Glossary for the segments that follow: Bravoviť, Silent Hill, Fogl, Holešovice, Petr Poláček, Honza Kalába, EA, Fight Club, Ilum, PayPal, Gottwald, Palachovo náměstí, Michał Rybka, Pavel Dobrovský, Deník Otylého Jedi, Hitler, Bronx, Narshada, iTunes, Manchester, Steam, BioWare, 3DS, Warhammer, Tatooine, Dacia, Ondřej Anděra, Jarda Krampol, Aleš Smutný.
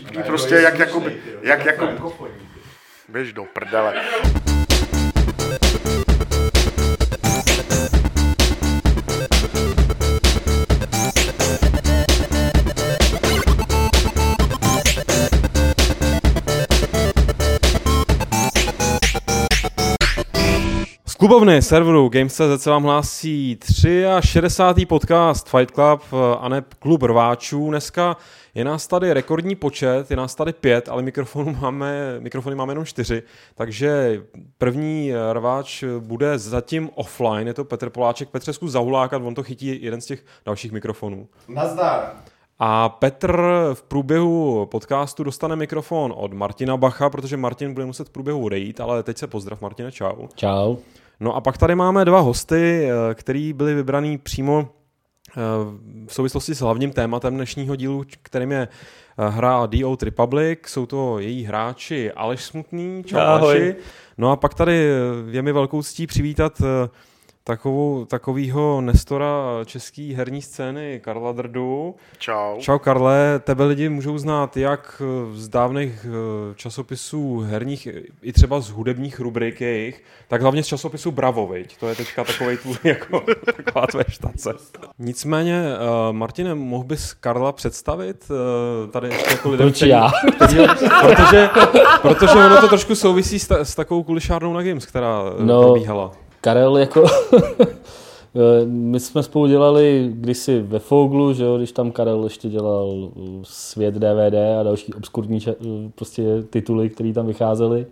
vtipný prostě, jak běž do prdele. Klubovny serveru Games.cz se vám hlásí 63. podcast Fight Club a ne klub rváčů. Dneska je nás tady rekordní počet, je nás tady 5, ale mikrofony máme jenom 4, takže první rváč bude zatím offline, je to Petr Poláček. Petře, zkus zahulákat, on to chytí jeden z těch dalších mikrofonů. Nazdar! A Petr v průběhu podcastu dostane mikrofon od Martina Bacha, protože Martin bude muset v průběhu odejít, ale teď se pozdrav, Martine, čau. Čau. No a pak tady máme dva hosty, který byli vybraný přímo v souvislosti s hlavním tématem dnešního dílu, kterým je hra The Old Republic. Jsou to její hráči Aleš Smutný, čau Aleši. No a pak tady je mi velkou ctí přivítat takovýho nestora české herní scény Karla Drdu. Čau. Čau Karle, tebe lidi můžou znát jak z dávných časopisů herních, i třeba z hudebních rubrik jejich, tak hlavně z časopisu Bravoviť, to je teďka takovej tvůj, jako taková tvé štace. Nicméně, Martine, mohl bys Karla představit tady ještě jako lidem? Proč já? Protože ono to trošku souvisí s takovou kulišárnou na Games, která probíhala. Karel, jako my jsme spolu dělali kdysi ve Foglu, že jo, když tam Karel ještě dělal Svět DVD a další obskurní prostě tituly, které tam vycházely.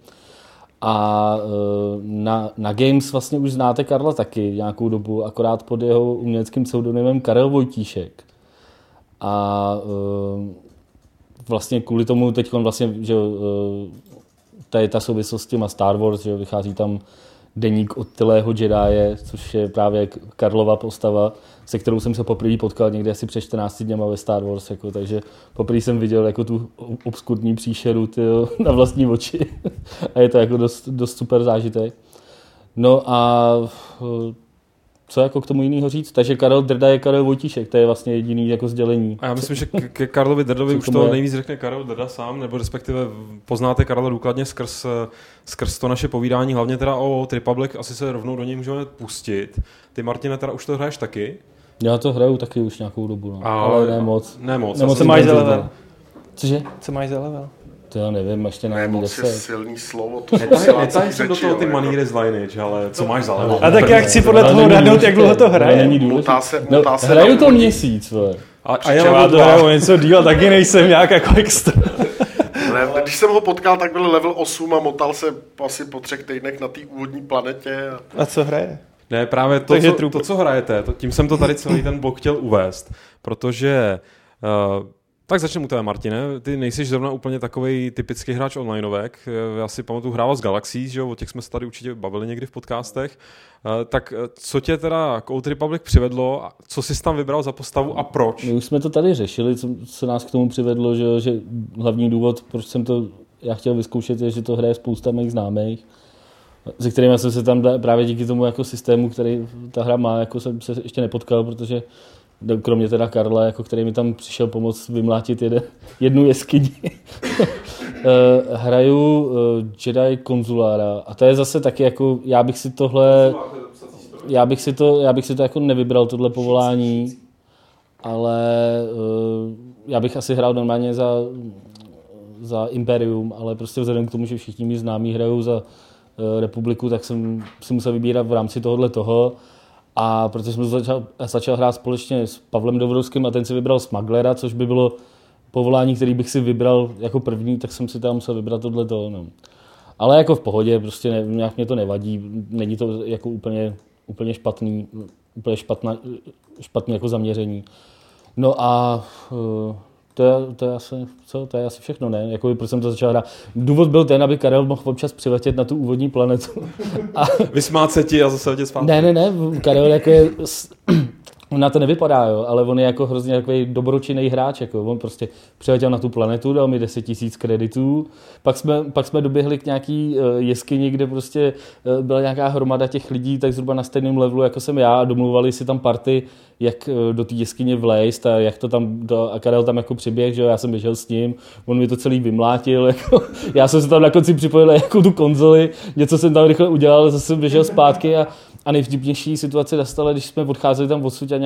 A na Games vlastně už znáte Karla taky nějakou dobu, akorát pod jeho uměleckým pseudonymem Karel Vojtíšek. A vlastně kvůli tomu teď vlastně, že tady je ta souvislost s těma Star Wars, že jo, vychází tam Deník Otylého Jedi, což je právě Karlova postava, se kterou jsem se poprvé potkal někde asi před 14 dněma ve Star Wars, jako, takže poprvé jsem viděl jako tu obskurní příšeru na vlastní oči a je to jako dost super zážitek. No a co jako k tomu jiného říct? Takže Karel Drda je Karel Vojtíšek, to je vlastně jediný jako sdělení. A já myslím, že ke Karlovi Drdovi už to nejvíc řekne Karel Drda sám, nebo respektive poznáte Karla důkladně skrz to naše povídání, hlavně teda o Republic, asi se rovnou do něj můžeme pustit. Ty, Martine, teda už to hraješ taky? Já to hraju taky už nějakou dobu, no. Ale ne moc. Co máš za level? Cože? Co máš za level? To já nevím, ještě na něm 10. Silný slovo, to netáhni jsem do toho ty maníry z Lineage, ale co máš za level? A tak já chci podle toho radnout, jak dlouho to hraje. No, hraju to měsíc, vole. A já to hraju něco díl, taky nejsem nějak jako extra. Když jsem ho potkal, tak byl level 8 a motal se asi po 3 týdnech na té úvodní planetě. A co hraje? Ne, právě to, co hrajete, tím jsem to tady celý ten blok chtěl uvést, protože... Tak začneme u tebe, Martine. Ty nejsiš zrovna úplně takovej typický hráč onlineovek. Já si pamatuju, hrával z Galaxies, že jo? O těch jsme se tady určitě bavili někdy v podcastech. Tak co tě teda k Old Republic přivedlo? Co jsi tam vybral za postavu a proč? My už jsme to tady řešili, co nás k tomu přivedlo, že hlavní důvod, proč jsem to já chtěl vyzkoušet, je, že to hraje spousta mých známých, se kterými jsem se tam právě díky tomu jako systému, který ta hra má, jako jsem se ještě nepotkal, protože kromě teda Karla, jako který mi tam přišel pomoct vymlátit jednu jeskyni. Hraju Jedi konzulára a to je zase taky jako, já bych si to jako nevybral, tohle povolání, ale já bych asi hrál normálně za Imperium, ale prostě vzhledem k tomu, že všichni mi známí hrajou za Republiku, tak jsem si musel vybírat v rámci tohohle toho. A protože jsem začal hrát společně s Pavlem Dobrovským a ten si vybral Smugglera, což by bylo povolání, který bych si vybral jako první, tak jsem si tam musel vybrat tohleto. No. Ale jako v pohodě, prostě nějak mě to nevadí, není to jako úplně špatný, špatný jako zaměření. No a to je asi všechno, ne? Jakoby, proč jsem to začal hrát? Důvod byl ten, aby Karel mohl občas přiletět na tu úvodní planetu. Vysmát se ti a zase tě zpátky. Ne, Karel jako je On na to nevypadá, jo, ale on je jako hrozně takový dobročinný hráč. Jako. On prostě přiletěl na tu planetu, dal mi 10 000 kreditů. Pak jsme doběhli k nějaký jeskyni, kde prostě byla nějaká hromada těch lidí, tak zhruba na stejném levelu, jako jsem já, a domluvali si tam party, jak do té jeskyně vlézt a jak to tam, a Karel tam jako přiběh, že jo, já jsem běžel s ním, on mi to celý vymlátil, jako, já jsem se tam na konci připojil jako tu konzoli, něco jsem tam rychle udělal, zase jsem běžel zpátky a nejvtipnější situace nastala, když jsme odcházeli tam odsud a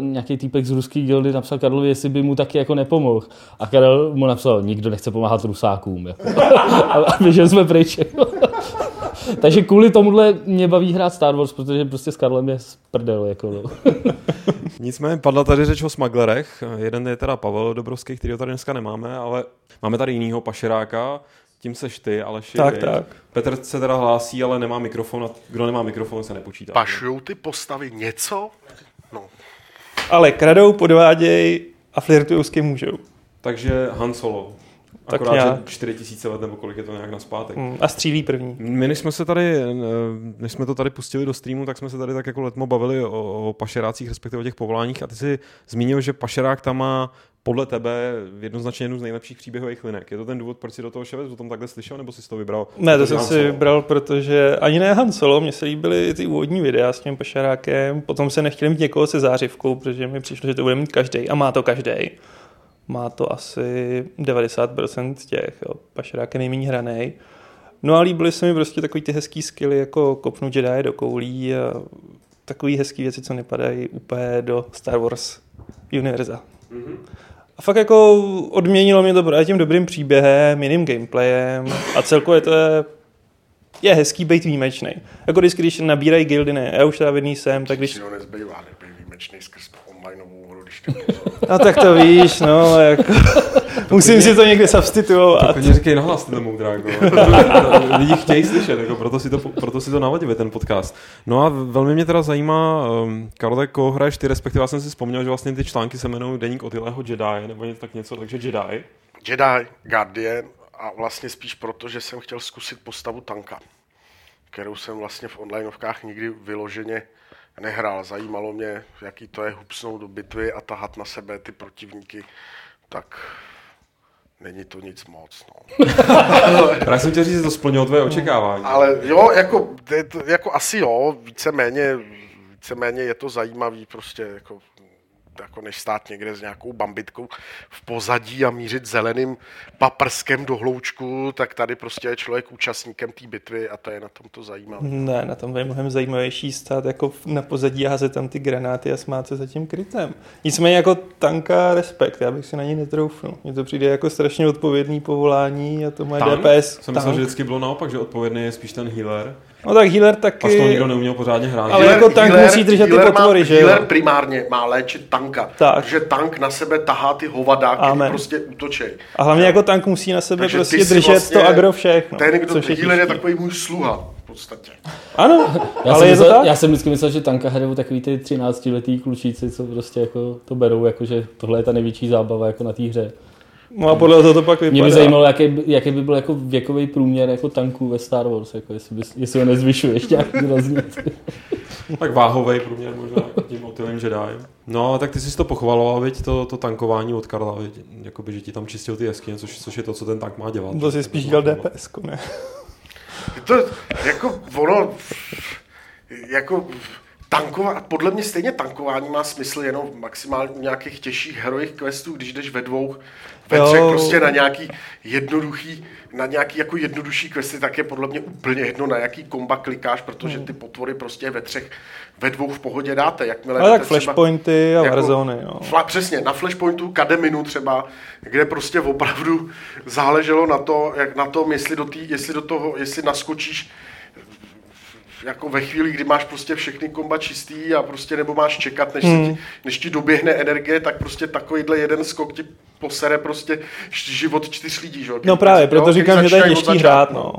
nějaký týpek z ruský gildy napsal Karlovi, jestli by mu taky jako nepomohl. A Karel mu napsal, nikdo nechce pomáhat Rusákům. Jako. A běžel jsme pryč. Jako. Takže kvůli tomuhle mě baví hrát Star Wars, protože prostě s Karlem je prdel. Jako, no. Nicméně padla tady řeč o smugglerech. Jeden je teda Pavel Dobrovský, kterýho tady dneska nemáme, ale máme tady jinýho pašeráka. Tím seš ty, Aleši. Tak. Petr se teda hlásí, ale nemá mikrofon a kdo nemá mikrofon, se nepočítá. Pašujou ty postavy něco? No. Ale kradou, podváděj a flirtujou s kým můžou. Takže Han Solo. Akorát, že 4000 let nebo kolik je to nějak naspátek. A střílí první. My, než jsme to tady pustili do streamu, tak jsme se tady tak jako letmo bavili o pašerácích, respektive o těch povoláních. A ty jsi zmínil, že pašerák tam má podle tebe jednoznačně jednu z nejlepších příběhových linek. Je to ten důvod, proč jsi do toho šel? Jsi o tom takhle slyšel, nebo jsi to vybral? Ne, to jsem si vybral, protože ani ne Han Solo, mně se líbily ty úvodní videa s tím pašerákem. Potom se nechtěli mít někoho se zářivkou, protože mi přišlo, že to bude mít každý. A má to každý. Má to asi 90% těch, jo. Pašerák je nejméně hranej. No a líbily se mi prostě takový ty hezký skilly, jako kopnout Jedi do koulí a takový hezký věci, co nepadají úplně do Star Wars univerza. Mm-hmm. A fakt jako odměnilo mě to právě tím dobrým příběhem, jiným gameplayem a celkově to je hezký být výjimečnej. Jako když nabírají gildy, ne, já už teda vidný jsem, tak když... Většinou nezbývá, nebýt výjimečnej skrz onlineovou hru, když to... No tak to víš, no, jako... Musím si to někde substituovat. Když říkej nahlas ten moudrák. Lidi chtějí slyšet, jako proto si to naladili ten podcast. No a velmi mě teda zajímá, Karle, koho hraješ ty, respektive já jsem si vzpomněl, že vlastně ty články se jmenují Deník Otylého Jedi, nebo něco tak něco, takže Jedi. Jedi Guardian a vlastně spíš proto, že jsem chtěl zkusit postavu tanka, kterou jsem vlastně v onlineovkách nikdy vyloženě nehrál. Zajímalo mě, jaký to je hupsnout do bitvy a tahat na sebe ty protivníky, tak... Není to nic moc, no. Já jsem chtěl říct, že to splnilo tvoje očekávání. Ale jo, jako asi jo, víceméně je to zajímavý prostě, jako než stát někde s nějakou bambitkou v pozadí a mířit zeleným paprskem do hloučku, tak tady prostě je člověk účastníkem té bitvy a to je na tom to zajímavé. Ne, na tom je mnohem zajímavější stát jako na pozadí a házet tam ty granáty a smát se za tím krytem. Nicméně jako tanka respekt, já bych si na něj netroufnul. Mně to přijde jako strašně odpovědný povolání a to moje DPS. Jsem myslel, že vždycky bylo naopak, že odpovědný je spíš ten healer. No tak healer taky. A z toho nikdo neuměl pořádně hrát. Ale jako tank musí držet ty potvory, že jo? Healer primárně má léčit tanka. Tak. Protože tank na sebe tahá ty hovada, který prostě útočej. A hlavně jako tank musí na sebe prostě držet vlastně to agro všech. No, ten, kdo healer je takový můj sluha v podstatě. Ano, já jsem vždycky myslel, že tanka hrajou takový ty 13letý klučíci, co prostě jako to berou, jakože tohle je ta největší zábava jako na té hře. No a podle toho to pak vypadá. Mě by zajímalo, jaký by byl jako věkový průměr jako tanků ve Star Wars, jako jestli ho nezvyšuješ nějak výrazně. Tak váhovej průměr možná tím Otylým Jedi. No, tak ty jsi to pochvaloval, viď, to tankování od Karla, viď, jakoby, že ti tam čistil ty jeskyně, což je to, co ten tank má dělat. To si spíš dělal DPS-ku, ne? To jako ono, jako... Podle mě stejně tankování má smysl jenom maximálně u nějakých těžších herojích questů, když jdeš ve dvou, ve třech prostě na nějaký jednodušší questy, tak je podle mě úplně jedno, na jaký komba klikáš, protože ty potvory prostě ve dvou v pohodě dáte. Jakmile ale tak flashpointy a Warzone, jo. Přesně, na flashpointu Kademinu třeba, kde prostě opravdu záleželo na tom, jestli naskočíš jako ve chvíli, kdy máš prostě všechny komba čistý a prostě nebo máš čekat, než ti doběhne energie, tak prostě takovýhle jeden skok ti posere prostě život 4 lidí, že? No právě, proto říkám, že to je těžký hrát, no.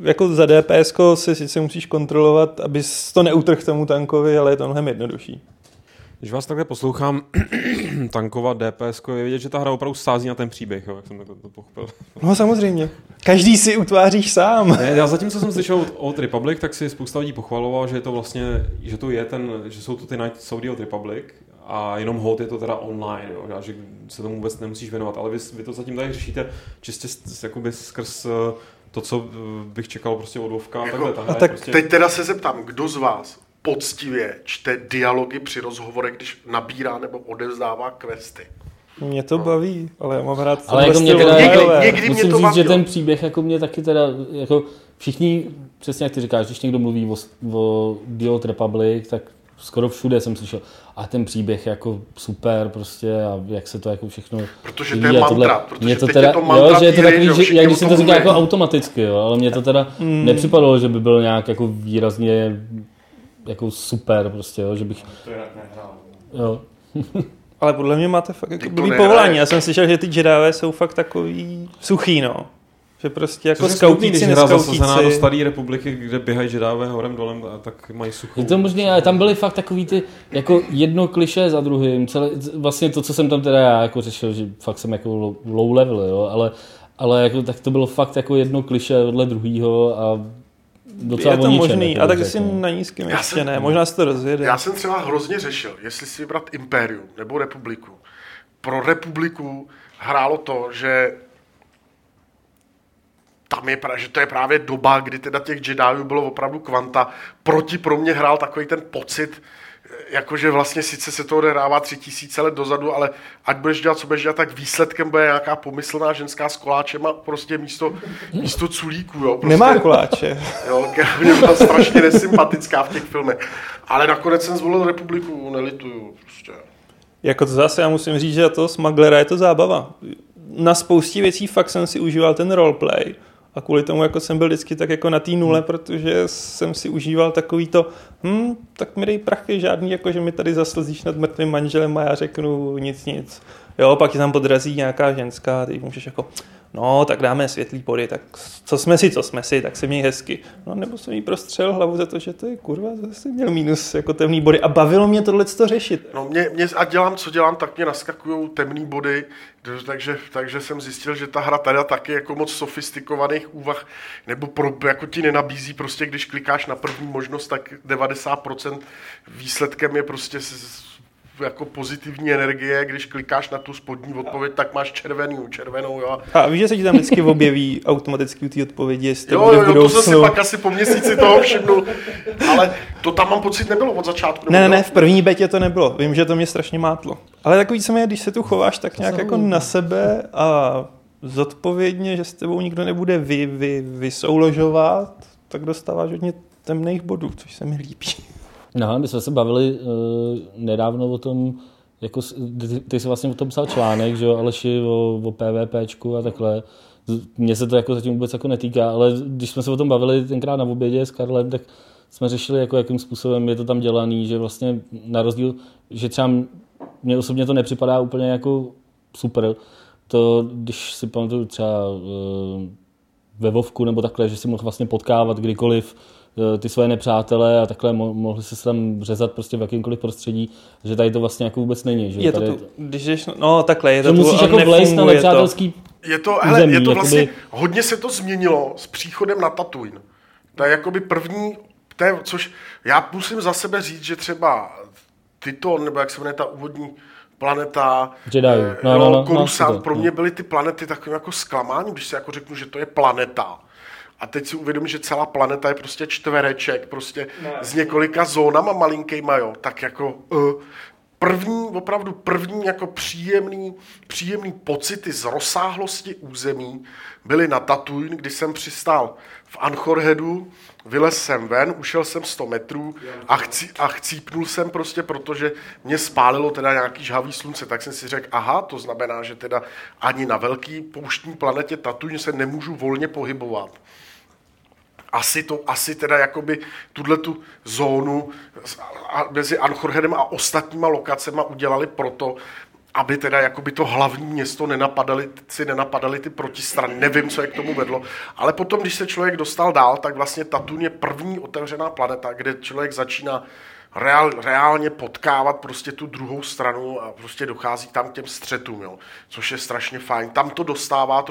Jako za DPS-ko si sice musíš kontrolovat, abys to neutrhl tomu tankovi, ale je to mnohem jednodušší. Když vás takhle poslouchám tankovat DPS, je vidět, že ta hra opravdu sází na ten příběh, jo, jak jsem to pochopil. No samozřejmě. Každý si utváříš sám. Ne, já zatím, co jsem slyšel od Old Republic, tak si spousta lidí pochvaloval, že je to vlastně, že to je ten, že jsou to ty Saudi Old Republic a jenom hold je to teda online, jo, že se tomu vůbec nemusíš věnovat, ale vy to zatím tady řešíte čistě jakoby skrz to, co bych čekal prostě od WoWka. Jako, takhle, tak prostě... Teď teda se zeptám, kdo z vás poctivě čte dialogy při rozhovorech, když nabírá nebo odevzdává questy? Mě to baví, ale já mám rád... Ale jako mě teda, někdy musím mě to říct, baví, že ten příběh jako mě taky teda... Jako všichni, přesně jak ty říkáš, když někdo mluví o The Old Republic, tak skoro všude jsem slyšel. A ten příběh jako super prostě a jak se to jako všechno... Protože to je mantra, protože to teď teda, je to mantra, jo, že je to takový, že jak když se to říká jako automaticky, jo, ale mně to teda nepřipadalo, že by byl nějak jako výrazně... jako super prostě, jo, že bych... To jinak nehrál. Jo. Ale podle mě máte fakt jako blbý povolání. Já jsem slyšel, že ty Jediové jsou fakt takový suchý, no. Že prostě jako skautíci, neskautíci. To do staré republiky, kde běhají Jediové horem dolem, a tak mají suchou. Je to možný, ale tam byly fakt takový ty, jako jedno klišé za druhým. Vlastně to, co jsem tam teda já jako řešil, že fakt jsem jako low level, jo, ale jako tak to bylo fakt jako jedno klišé vedle druhýho a je to možný, a tak si na nízkém ještě ne, možná se to rozjede. Já jsem třeba hrozně řešil, jestli si vybrat Imperium nebo Republiku. Pro Republiku hrálo to, že tam je, že to je právě doba, kdy teda těch Jediů bylo opravdu kvanta. Pro mě hrál takový ten pocit, jakože vlastně sice se to odehrává 3000 let dozadu, ale ať budeš dělat, co budeš dělat, tak výsledkem bude nějaká pomyslná ženská s koláčem a prostě místo culíků. Jo, prostě, nemá koláče. Jo, mě byla strašně nesympatická v těch filmech. Ale nakonec jsem zvolil Republiku, nelituju. Prostě. Jako to zase, já musím říct, že to Smugglera je to zábava. Na spoustě věcí fakt jsem si užíval ten roleplay. A kvůli tomu jako jsem byl vždycky tak jako na té nule, protože jsem si užíval takový to, tak mi dej prachy žádný, jako že mi tady zaslzíš nad mrtvým manželem a já řeknu nic. Jo, pak je tam podrazí nějaká ženská, ty můžeš jako, no tak dáme světlý body, tak co jsme si, tak se měj hezky. No nebo jsem jí prostřel hlavu za to, že to je kurva, zase měl mínus jako temný body a bavilo mě tohleto řešit. No mě a co dělám, tak mě naskakujou temný body, takže jsem zjistil, že ta hra teda taky jako moc sofistikovaných úvah nebo jako ti nenabízí prostě, když klikáš na první možnost, tak 90% výsledkem je prostě jako pozitivní energie, když klikáš na tu spodní odpověď, tak máš červenou, jo. A víš, že se ti tam vždycky objeví automaticky ty odpovědi, jestli jo, budou to jsem si pak asi po měsíci toho všimnul, ale to tam mám pocit nebylo od začátku. Ne, v první betě to nebylo, vím, že to mě strašně mátlo. Ale takový jsem je, když se tu chováš tak nějak jako na sebe a zodpovědně, že s tebou nikdo nebude vysouložovat, tak dostáváš hodně temných bodů, což se mi líbí. No, my jsme se bavili nedávno o tom, jako, ty jsi vlastně o tom psal článek, že jo, Aleši, o PvPčku a takhle. Mně se to jako zatím vůbec jako netýká, ale když jsme se o tom bavili tenkrát na obědě s Karlem, tak jsme řešili, jako, jakým způsobem je to tam dělaný, že vlastně na rozdíl, že třeba mně osobně to nepřipadá úplně jako super. To, když si pamatuju třeba ve WoWku nebo takhle, že si mohl vlastně potkávat kdykoliv ty své nepřátelé a takhle mohli se tam řezat prostě v jakýmkoliv prostředí, že tady to vlastně jako vůbec není. Že? Je to tu, když ješ, no takhle, je to tu, musíš jako vlejst na nepřátelský území. Je to vlastně, jakoby... hodně se to změnilo s příchodem na Tatooine. To je jakoby první, což já musím za sebe říct, že třeba Titon, nebo jak se jmenuje ta úvodní planeta, Coruscant, pro mě byly ty planety takovým jako zklamáním, když se jako řeknu, že to je planeta. A teď si uvědomím, že celá planeta je prostě čtvereček, prostě ne, s několika zónama malinkejma, jo. Tak jako první jako příjemný pocity z rozsáhlosti území byly na Tatooine, kdy jsem přistál v Anchorheadu, vylez jsem ven, ušel jsem 100 metrů a chcípnul jsem prostě, protože mě spálilo teda nějaký žhavý slunce, tak jsem si řekl, aha, to znamená, že teda ani na velký pouštní planetě Tatooine se nemůžu volně pohybovat. Asi teda jakoby tu zónu mezi Anchorheadem a ostatníma lokacema udělali proto, aby teda jakoby to hlavní město nenapadaly ty protistrany. Nevím, co je k tomu vedlo. Ale potom, když se člověk dostal dál, tak vlastně Tatooine je první otevřená planeta, kde člověk začíná reálně potkávat prostě tu druhou stranu a prostě dochází tam k těm střetům, jo, což je strašně fajn. Tam to dostává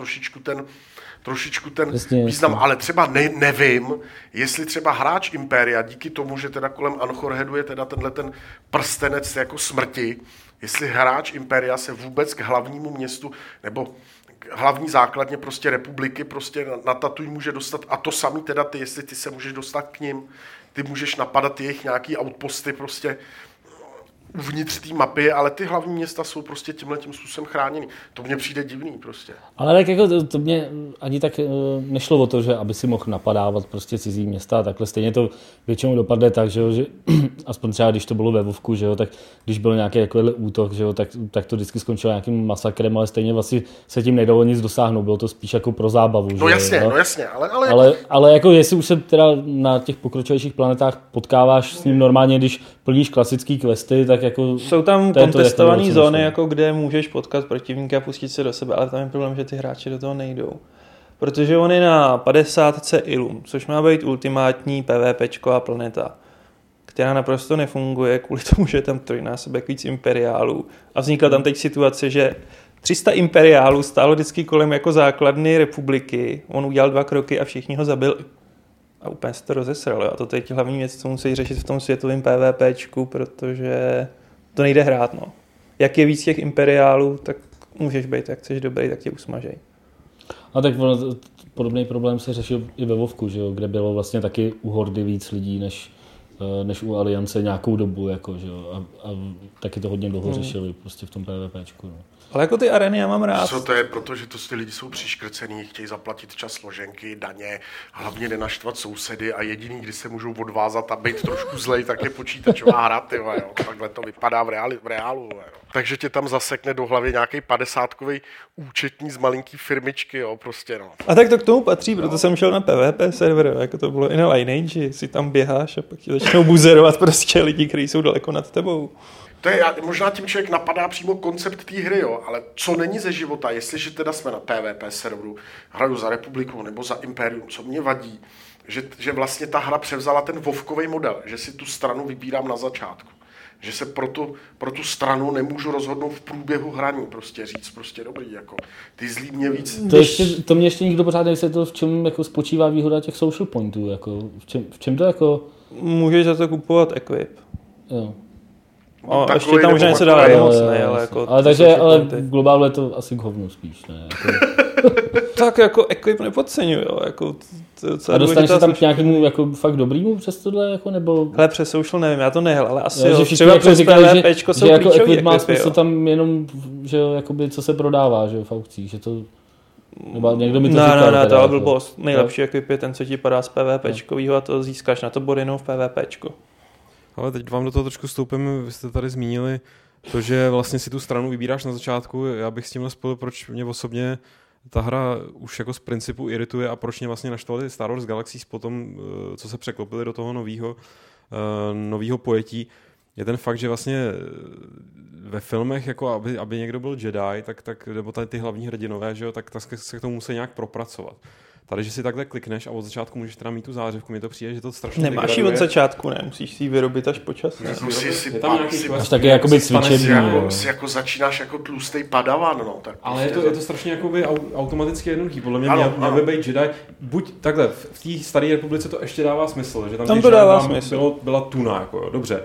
trošičku ten význam, ale třeba nevím, jestli třeba hráč Impéria, díky tomu, že teda kolem Anchorheadu je teda tenhle ten prstenec jako smrti, jestli hráč Impéria se vůbec k hlavnímu městu nebo hlavní základně prostě republiky prostě na Tatooine může dostat, a to samý teda ty, jestli ty se můžeš dostat k nim, ty můžeš napadat jejich nějaký outposty prostě uvnitř té mapy, ale ty hlavní města jsou prostě tímhletím způsobem chráněný. To mně přijde divný prostě. Ale tak jako to mě ani tak nešlo o to, že aby si mohl napadávat prostě cizí města a takhle. Stejně to většinou dopadne tak, že jo, že aspoň třeba když to bylo ve WoWku, že jo, tak když byl nějaký takovýhle útok, že jo, tak to vždycky skončilo nějakým masakrem, ale stejně vlastně se tím nedalo nic dosáhnout, bylo to spíš jako pro zábavu. No že jasně, jo? No jasně, ale jako jestli už se teda na těch pokročilejších planetách potkáváš s ním normálně, když plníš klasický questy, tak jako jsou tam kontestované zóny, jako kde můžeš potkat protivníka a pustit se do sebe, ale tam je problém, že ty hráči do toho nejdou. Protože on je na 50 Ilum, což má být ultimátní PvPčková planeta, která naprosto nefunguje kvůli tomu, že je tam trojnásobek víc imperiálů. A vznikla tam teď situace, že 300 imperiálů stálo vždycky kolem jako základny republiky, on udělal 2 kroky a všichni ho zabili. A úplně se to rozesralo. A to teď hlavní věc, co musí řešit v tom světovém PvPčku, protože to nejde hrát. No. Jak je víc těch imperiálů, tak můžeš být, jak chceš dobrý, tak tě usmažej. A tak podobný problém se řešil i ve WoWku, že jo? Kde bylo vlastně taky u hordy víc lidí, než u Aliance nějakou dobu. Jako, že jo? A taky to hodně dlouho řešili prostě v tom PvPčku. No. Ale jako ty areny já mám rád. Co to je, protože to ty lidi jsou přiškrcený, chtějí zaplatit čas složenky, daně, hlavně nenaštvat sousedy a jediný, kdy se můžou odvázat a být trošku zlej, tak je počítačová hra, ty jo. Takhle to vypadá v reálu, jo. Takže tě tam zasekne do hlavy nějaký 50kový účetní z malinký firmičky, jo, prostě, no. A tak to k tomu patří, proto jsem šel na PvP server, jako to bylo i na Lineage, si tam běháš a pak ti začnou buzerovat prostě lidi, kteří jsou daleko nad tebou. To je, možná tím člověk napadá přímo koncept té hry, jo, ale co není ze života, jestliže teda jsme na PvP serveru, hraju za republiku nebo za imperium, co mě vadí, že vlastně ta hra převzala ten vovkovej model, že si tu stranu vybírám na začátku, že se pro tu stranu nemůžu rozhodnout v průběhu hraní, prostě říct, prostě dobrý, jako ty zlí mě víc. To mě ještě nikdo pořád nevysvětlil, v čem jako spočívá výhoda těch social pointů, jako v čem to jako... Můžeš za to kupovat equip. Jo. No, a ještě tam možná něco dál moc, ne, ale jako... Ale takže, globálně to asi k hovnu spíš, ne? Jako... tak jako equip nepodceňuji, jo, jako... A dostaneš se tam k nějakému jako fakt dobrýmu přes tohle, jako, nebo... Hele, přes social nevím, já to nehl, ale asi jo, třeba přes PvPčko jsou klíčový equipy, jo. Že jako equip má smysl tam jenom, že jo, jakoby, co se prodává, že jo, v aukcích, že to... Nebo někdo mi to říkal. Ne, to je blbost. Nejlepší equip je ten, co ti padá z PvPčkovýho a to získáš na to body jenom v PvPčku. Ale teď vám do toho trošku vstoupíme, vy jste tady zmínili to, že vlastně si tu stranu vybíráš na začátku. Já bych s tímhle spojil, proč mě osobně ta hra už jako z principu irituje a proč mě vlastně naštvaly Star Wars Galaxies potom, co se překlopili do toho novýho pojetí. Je ten fakt, že vlastně ve filmech, jako aby někdo byl Jedi, tak nebo tady ty hlavní hrdinové, že jo, tak se k tomu musí nějak propracovat. Tady, že si takhle klikneš a od začátku můžeš teda mít tu zářivku, mi to přijde, že to strašně degraduje. Nemáš ji od začátku, ne? Musíš si ji vyrobit až po čase. Musíš si jako začínáš jako tlustej padavan, no. Tak ale prostě je to strašně jakoby automaticky jednoduchý. Podle mě měl by být Jedi. Buď takhle, v té staré republice to ještě dává smysl, že tam to dává smysl. Byla tuna, jako jo, dobře.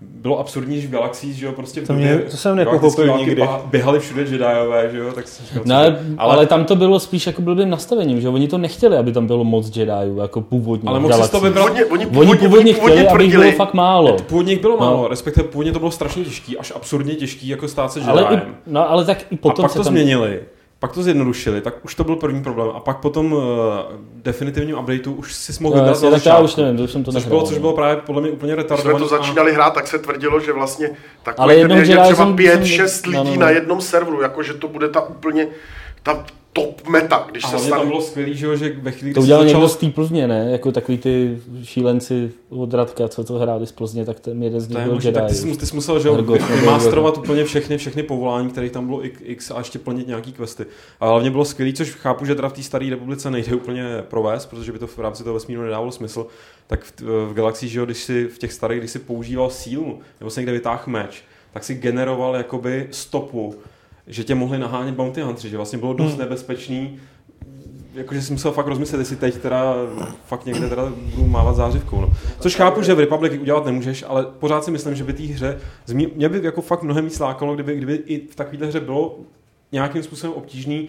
Bylo absurdní, že v Galaxies, že jo, prostě to jsem nepochopil nikdy. Běhali všude Jediové, že jo, tak jsem říkal, no, ale tam to bylo spíš jako blbým nastavením, že jo, oni to nechtěli, aby tam bylo moc Jediů, jako původně. Ale moc se to vybrat, oni původně chtěli, aby bylo fakt málo. Původně bylo málo, respektive původně to bylo strašně těžký, až absurdně těžký, jako stát se Jediem. No, ale tak i potom a pak se to změnili. Pak to zjednodušili, tak už to byl první problém. A pak potom definitivním updateu už si mohl vybrat za začátku. Už nevím, jsem to nehrál. Což bylo právě podle mě úplně retardované. Jsme to začínali hrát, tak se tvrdilo, že vlastně takový je třeba 5-6 lidí na jednom serveru, jakože to bude ta úplně ta top meta, když ale se stane. To bylo skvělý, že ve chvíli, to udělal někdo z té Plzně, ne? Jako takový ty šílenci od Radka, co to hráli z Plzně, tak ten jeden z nich byl Jedi. Tak ty jsi musel, že vymasterovat úplně všechny povolání, které tam bylo X a ještě plnit nějaký questy. A hlavně bylo skvělý, což chápu, že teda v té staré republice nejde úplně provést, protože by to v rámci toho vesmíru nedávalo smysl. Tak v Galaxii, že jo, když si v těch starých, když si používal sílu, nebo se někde vytáhl meč, tak si generoval jakoby stopu, že tě mohli nahánět bounty huntři, že vlastně bylo dost nebezpečný, jakože jsem musel fakt rozmyslet, jestli teď teda fakt někde teda budu mávat zářivkou. No. Což chápu, že v Republic udělat nemůžeš, ale pořád si myslím, že by té hře, mě by jako fakt mnohem víc lákalo, kdyby i v takovéhle hře bylo nějakým způsobem obtížný,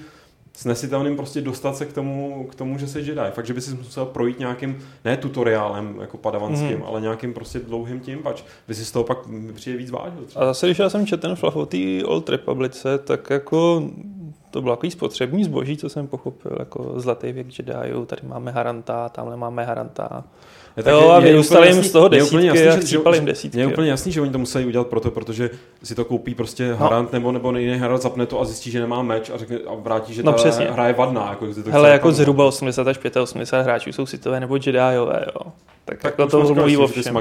snesitelným prostě dostat se k tomu, že se Jedi. Fakt, že by si musel projít nějakým, ne tutoriálem jako padavanským, ale nějakým prostě dlouhým tím, pač by si z toho pak přijde víc vážil. Třeba. A zase, když já jsem četl ten fluff o té Old Republice, tak jako to bylo takový spotřební zboží, co jsem pochopil, jako zlatý věk Jediů, tady máme Haranta, tamhle máme Haranta. Jo, a vyrůstali jim z toho desítky a chcípali jim desítky. Je úplně jasný, že oni to museli udělat proto, protože si to koupí prostě Harant nebo nejde Harant, zapne to a zjistí, že nemá meč a řekne a vrátí, že ta hra je vadná. Jako, to hele, jako zhruba 80 až 85 hráčů jsou sitové nebo Jediové, jo. Tak to mluví o všem.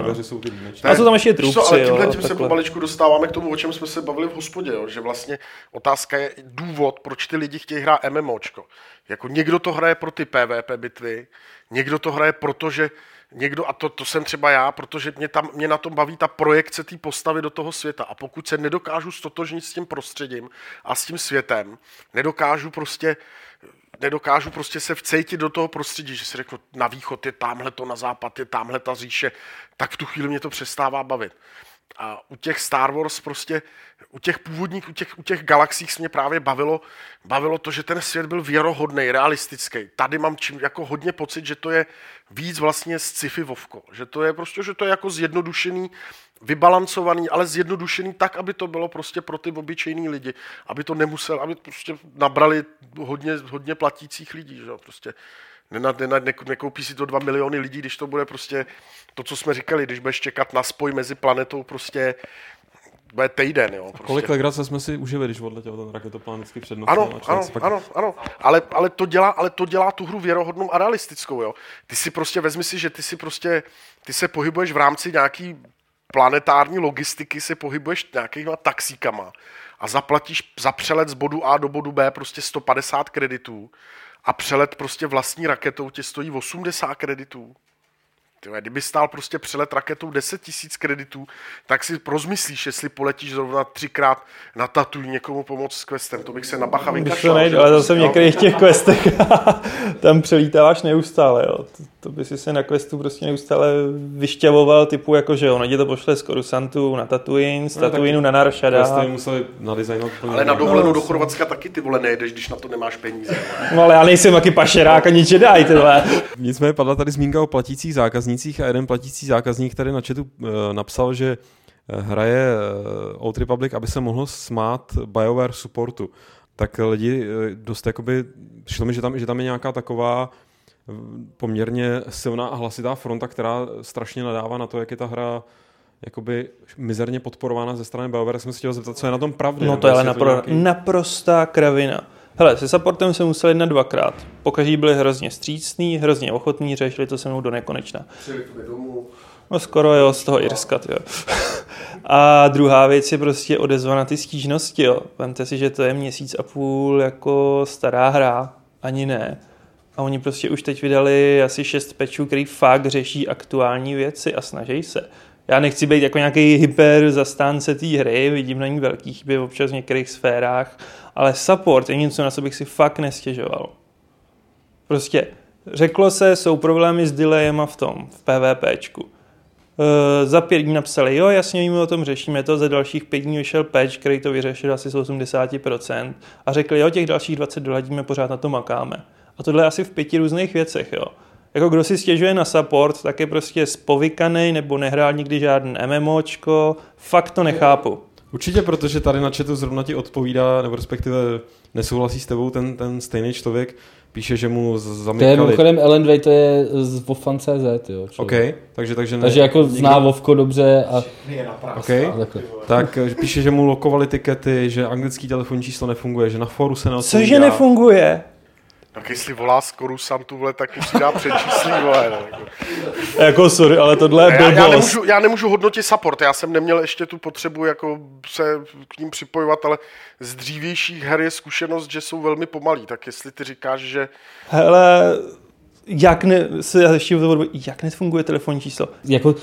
A co tam ještě je trůbci, jo. Ale tím se pomaličku dostáváme k tomu, o čem jsme se bavili v hospodě, že vlastně otázka je důvod, proč ty lidi chtějí hrát MMOčko. Jako někdo to hraje pro ty PvP bitvy, někdo to hraje proto, že někdo, a to jsem třeba já, protože mě na tom baví ta projekce té postavy do toho světa. A pokud se nedokážu stotožnit s tím prostředím a s tím světem, nedokážu prostě se vcejtit do toho prostředí, že si řeknu, na východ je támhle to, na západ je támhle ta říše, tak v tu chvíli mě to přestává bavit. A u těch Star Wars prostě, u těch původních, u těch galaxiích se mě právě bavilo to, že ten svět byl věrohodný, realistický. Tady mám jako hodně pocit, že to je víc vlastně sci-fi vovko. Že to je prostě, že to je jako zjednodušený, vybalancovaný, ale zjednodušený tak, aby to bylo prostě pro ty obyčejný lidi. Aby to nemusel, aby prostě nabrali hodně platících lidí, že prostě. Nekoupí si to 2 miliony lidí, když to bude prostě to, co jsme říkali, když budeš čekat na spoj mezi planetou, prostě bude týden, jo. Prostě. Kolik legrace jsme si užili, když odletěl ten raketoplán vždycky přednost. Ano. Ale to dělá tu hru věrohodnou a realistickou, jo. Ty si prostě, vezmi si, že ty se pohybuješ v rámci nějaký planetární logistiky, se pohybuješ nějakýma taxíkama a zaplatíš za přelet z bodu A do bodu B prostě 150 kreditů. A přelet prostě vlastní raketou tě stojí 80 kreditů. Tyhle, kdyby stál prostě přelet raketou 10 000 kreditů, tak si rozmyslíš, jestli poletíš zrovna 3krát na Tatooine někomu pomoct s questem. To bych se na bacha vykašlal. Ale zase v některých těch questech tam přelítáváš neustále. Jo. To by si se na questu prostě neustále vyšťavoval typu, jako, že ono tě to pošle z Corusantu na Tatooine, z Tatooinu na Narshada. Ale na dovolenou do Chorvatska taky ty vole nejedeš, když na to nemáš peníze. No ale já nejsem taky pašerák ani Jedi. Nicméně padla tady zmínka o platících zákaznících a jeden platící zákazník tady na chatu napsal, že hraje Old Republic, aby se mohlo smát BioWare supportu. Tak lidi dost jakoby, šlo mi, že tam je nějaká taková poměrně silná a hlasitá fronta, která strašně nadává na to, jak je ta hra jakoby mizerně podporována ze strany BioWare. Jsem se chtěl zeptat, co je na tom pravdy. No to je ale naprostá kravina. Hele, se supportem jsem musel jednat 2krát. Pokaždé byli hrozně vstřícní, hrozně ochotní, řešili to se mnou do nekonečna. No skoro jo, z toho Irska, jo. A druhá věc je prostě odezva na ty stížnosti, jo. Vemte si, že to je 1,5 měsíce jako stará hra, ani ne. A oni prostě už teď vydali asi 6 patchů, který fakt řeší aktuální věci a snaží se. Já nechci být jako nějaký hyper zastánce té hry, vidím na ní velký chyby občas v některých sférách, ale support je něco, na co bych si fakt nestěžoval. Prostě řeklo se, jsou problémy s delayema v PvPčku. Za 5 dní napsali, jo, jasně, víme o tom, řešíme to, za dalších 5 dní vyšel patch, který to vyřešil asi z 80% a řekli, jo, těch dalších 20 doladíme, pořád na to makáme. A tohle je asi v 5 různých věcech, jo. Jako kdo si stěžuje na support, tak je prostě spovykanej nebo nehrál nikdy žádný MMOčko, fakt to nechápu. Určitě, protože tady na chatu zrovna ti odpovídá, nebo respektive nesouhlasí s tebou ten stejný člověk, píše, že mu zamykali. To je mimochodem LN2, to je z WoW.cz, jo. OK, takže ne. Takže jako zná WoWko dobře a... Je naprává. Okay. Tak píše, že mu lokovali tikety, že anglický telefonní číslo nefunguje, že na fóru se neodpovídá. Cože nefunguje? Tak jestli volá z Coruscantu, vole, tak musí dát předčíslí, vole. Jako sorry, ale tohle je blbost. Já nemůžu hodnotit support, já jsem neměl ještě tu potřebu jako se k ním připojovat, ale z dřívějších her je zkušenost, že jsou velmi pomalí, tak jestli ty říkáš, že... Hele, jak nefunguje telefonní číslo? Jako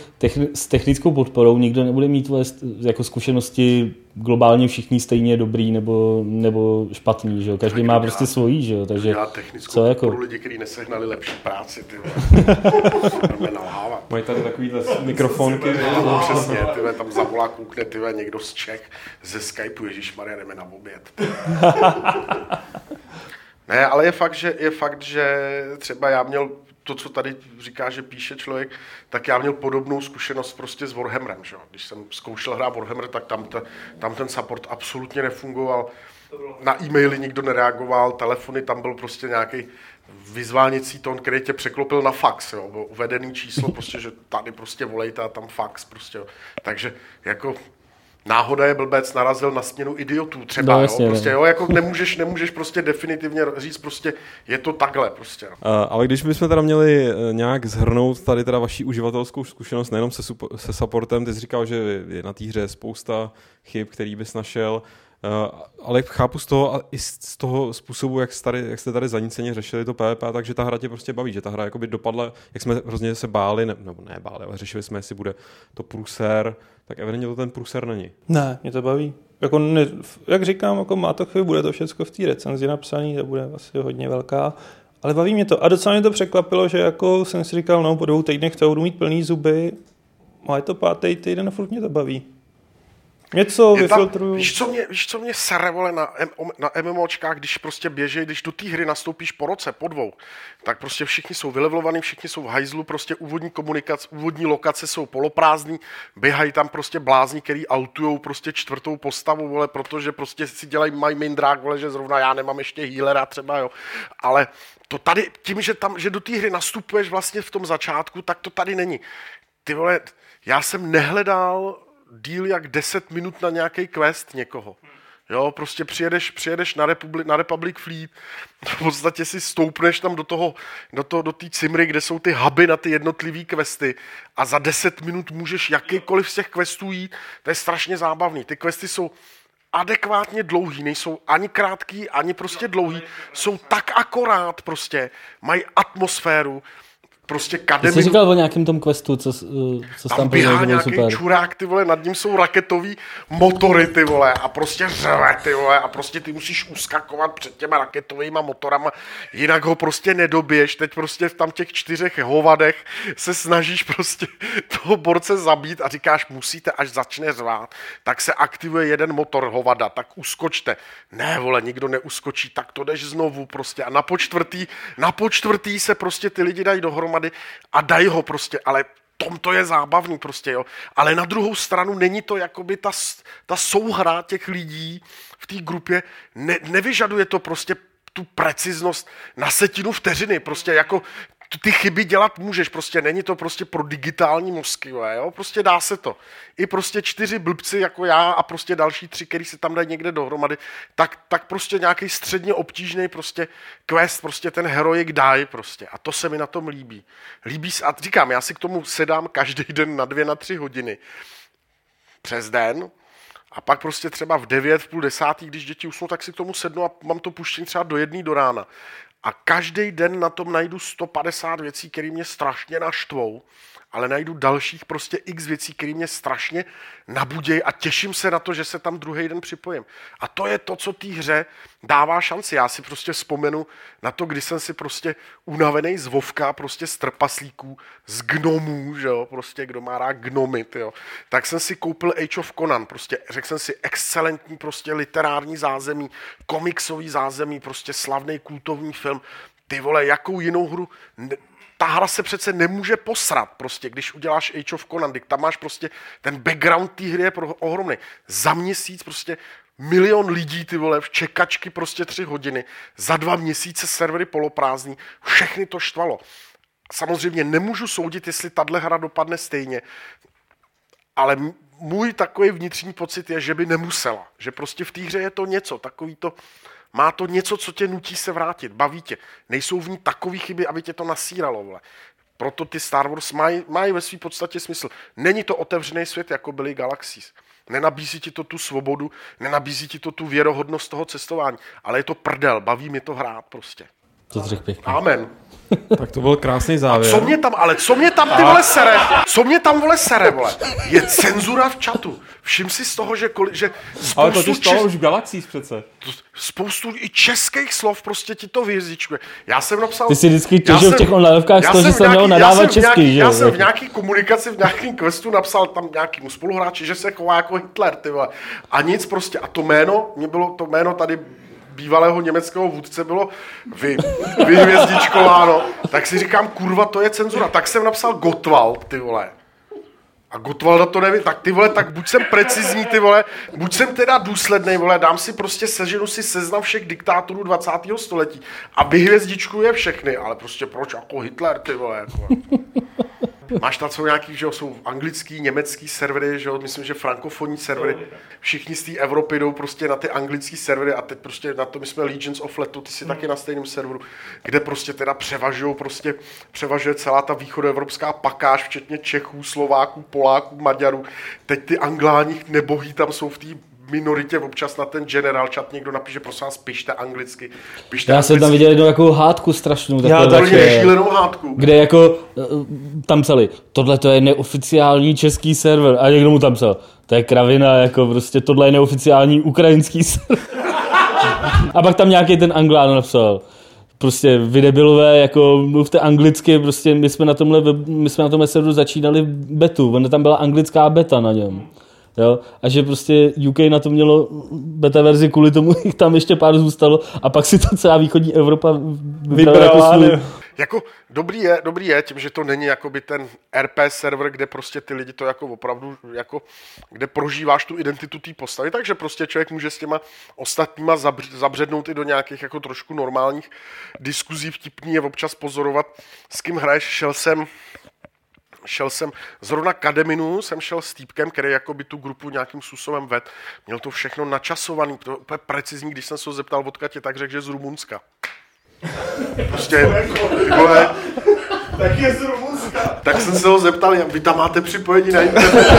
s technickou podporou nikdo nebude mít jako zkušenosti globálně všichni stejně dobrý nebo špatný, že jo? Každý má prostě svojí, že jo? Takže co jako lidi, kteří nesehnali lepší práci, ty vole. Mají tady takovýhle mikrofonky, přesně, ty vole, tam zavolá, koukne, ty vole, někdo z Čech ze Skypeu, ježišmarja, jdeme na oběd. Ne, ale je fakt, že třeba já měl to, co tady říká, že píše člověk, tak já měl podobnou zkušenost prostě s Warhammerem, že? Když jsem zkoušel hrát Warhammer, tak tam ten support absolutně nefungoval. Na e-maily nikdo nereagoval, telefony, tam byl prostě nějaký vyzválnicí tón, který tě překlopil na fax, jo? Bylo uvedený číslo, prostě, že tady prostě volejte a tam fax, prostě, jo? Takže jako... Náhoda je blbec, narazil na směnu idiotů třeba, no, jasně, jo, prostě, jo, jako nemůžeš prostě definitivně říct, prostě je to takhle, prostě. Ale když bychom teda měli nějak shrnout tady teda vaši uživatelskou zkušenost, nejenom se supportem, ty jsi říkal, že je na té hře spousta chyb, který bys našel, ale chápu z toho a i z toho způsobu, jak jste tady zaníceně řešili to PvP, takže ta hra tě prostě baví, že ta hra jakoby dopadla, jak jsme hrozně se báli, ale řešili jsme, jestli bude to průser, tak evidentně to ten průser není. Ne, mě to baví. Jako jak říkám, jako má to chvíli, bude to všecko v té recenzi napsané, to bude asi hodně velká, ale baví mě to. A docela mě to překvapilo, že jako jsem si říkal, po 2 týdnech to budu mít plný zuby, ale je to 5. týden a furt mě to baví. Něco vyfiltruju. Víš, co mě sere, vole, na MMOčkách, když prostě běžej, když do té hry nastoupíš po roce, po 2, tak prostě všichni jsou vylevlovaní, všichni jsou v hajzlu, prostě úvodní lokace jsou poloprázdný, běhají tam prostě blázni, který autujou prostě 4. postavu, vole, protože prostě si dělají mindrák, vole, že zrovna já nemám ještě healera třeba, jo, ale to tady, tím, že tam, že do té hry nastupuješ vlastně v tom začátku, tak to tady není. Ty vole, já jsem nehledal díl jak 10 minut na nějaký quest někoho. Jo, prostě přijedeš na Republic Fleet, v podstatě si stoupneš tam do té cimry, kde jsou ty huby na ty jednotlivý questy a za 10 minut můžeš jakýkoliv z těch questů jít. To je strašně zábavný. Ty questy jsou adekvátně dlouhý, nejsou ani krátký, ani prostě dlouhý. Jsou tak akorát prostě, mají atmosféru. Prostě kademi. Jsi říkal o nějakém tom questu, co tam běhá nějaký čurák, ty vole, nad ním jsou raketový motory, ty vole, a prostě řve, ty vole, a prostě ty musíš uskakovat před těma raketovýma motorama, jinak ho prostě nedobiješ, teď prostě v tam těch 4 hovadech se snažíš prostě toho borce zabít a říkáš, musíte, až začne řvát, tak se aktivuje jeden motor hovada, tak uskočte. Ne, vole, nikdo neuskočí, tak to jdeš znovu prostě a na počtvrtý se prostě ty lidi dají dohromady a dají ho prostě, ale to je zábavný prostě, jo. Ale na druhou stranu není to jakoby ta souhra těch lidí v té grupě, nevyžaduje to prostě tu preciznost na setinu vteřiny, prostě jako ty chyby dělat můžeš, prostě není to prostě pro digitální mozky, jo, prostě dá se to. I prostě 4 blbci jako já a prostě další 3, který se tam dají někde dohromady, tak prostě nějaký středně obtížný prostě quest, prostě ten heroik dají prostě a to se mi na tom líbí. Líbí se, a říkám, já si k tomu sedám každý den na 2 na 3 hodiny přes den a pak prostě třeba v 9, v 9:30, když děti usnou, tak si k tomu sednu a mám to puštění třeba do 1 do rána. A každý den na tom najdu 150 věcí, které mě strašně naštvou, ale najdu dalších prostě x věcí, které mě strašně nabudějí a těším se na to, že se tam druhý den připojím. A to je to, co té hře dává šanci. Já si prostě vzpomenu na to, když jsem si prostě unavený z Vovka, prostě z trpaslíků, z gnomů, že jo, prostě kdo má rád gnomy, jo, tak jsem si koupil Age of Conan, prostě řekl jsem si excelentní prostě literární zázemí, komiksový zázemí, prostě slavný kultovní film, ty vole, jakou jinou hru... ta hra se přece nemůže posrat, prostě, když uděláš Age of Conan, tam máš prostě, ten background té hry je ohromný. Za měsíc prostě 1 milion lidí, ty vole, v čekačky prostě 3 hodiny, za 2 měsíce servery poloprázdní, všechny to štvalo. Samozřejmě nemůžu soudit, jestli tahle hra dopadne stejně, ale můj takový vnitřní pocit je, že by nemusela, že prostě v té hře je to něco, takový to, má to něco, co tě nutí se vrátit, baví tě, nejsou v ní takový chyby, aby tě to nasíralo, vole. Proto ty Star Wars mají ve své podstatě smysl. Není to otevřený svět, jako byly Galaxies. Nenabízí ti to tu svobodu, nenabízí ti to tu věrohodnost toho cestování, ale je to prdel, baví mi to hrát prostě. To řekl pěkně. Amen. Tak to byl krásný závěr. A co mě tam ty vole sere? Co mě tam sere, vole? Je cenzura v chatu. Všim si z toho, že spoustu... Ale to ty stalo už v Galaxies přece. Spoustu i českých slov prostě ti to vyjezdíčkuje. Já jsem napsal... Ty si vždycky těžil v těch onlineovkách z toho, že jsem měl nadávat česky, že? Já jsem v nějaký komunikaci, v nějakém questu napsal tam nějakému spoluhráči, že se chová jako Hitler, ty vole. A nic prostě. A to jméno, mě bylo to jméno tady... bývalého německého vůdce bylo vyhvězdičkováno, tak si říkám, kurva, to je cenzura. Tak jsem napsal Gottwald, ty vole. A Gottwalda to nevím, tak ty vole, tak buď jsem precizní, ty vole, buď jsem teda důslednej, vole, dám si prostě, seženu si seznam všech diktátorů 20. století a vyhvězdičkuje všechny, ale prostě proč, jako Hitler, ty vole, jako. Máš tam jsou nějaký, že jo, jsou anglický, německý servery, že jo, myslím, že frankofonní servery. Všichni z té Evropy jdou prostě na ty anglický servery a teď prostě na to my jsme Legions of Leto, ty jsi taky na stejném serveru, kde prostě teda převažuje celá ta východoevropská pakáž, včetně Čechů, Slováků, Poláků, Maďarů. Teď ty angláni nebohý tam jsou v té minoritě, občas na ten general chat někdo napíše, prosím vás, pište anglicky. Pište já anglicky. Jsem tam viděl jednu takovou hádku strašnou. Já tam šílenou hádku. Kde jako tam psali, tohle to je neoficiální český server. A někdo mu tam psal, to je kravina, jako prostě tohle je neoficiální ukrajinský server. A pak tam nějaký ten Anglán napsal, prostě vy debilové, jako mluvte anglicky, prostě my jsme na tomhle serveru začínali betu, ona tam byla anglická beta na něm. Jo? A že prostě UK na to mělo beta verzi kvůli tomu, jak tam ještě pár zůstalo a pak si to celá východní Evropa vybrala jako dobrý je, tím, že to není jakoby ten RP server, kde prostě ty lidi to jako opravdu, jako, kde prožíváš tu identitu té postavy, takže prostě člověk může s těma ostatníma zabřednout i do nějakých jako trošku normálních diskuzí, vtipný je občas pozorovat, s kým hraješ, šel jsem zrovna Kademinu, jsem šel s týpkem, který jakoby tu grupu nějakým způsobem ved. Měl to všechno načasovaný, to úplně precizní, když jsem se ho zeptal, odkud je, tak řekl, že z Rumunska. Prostě, vole, tak je z Rumunska. Tak jsem se ho zeptal, vy tam máte připojení na internet,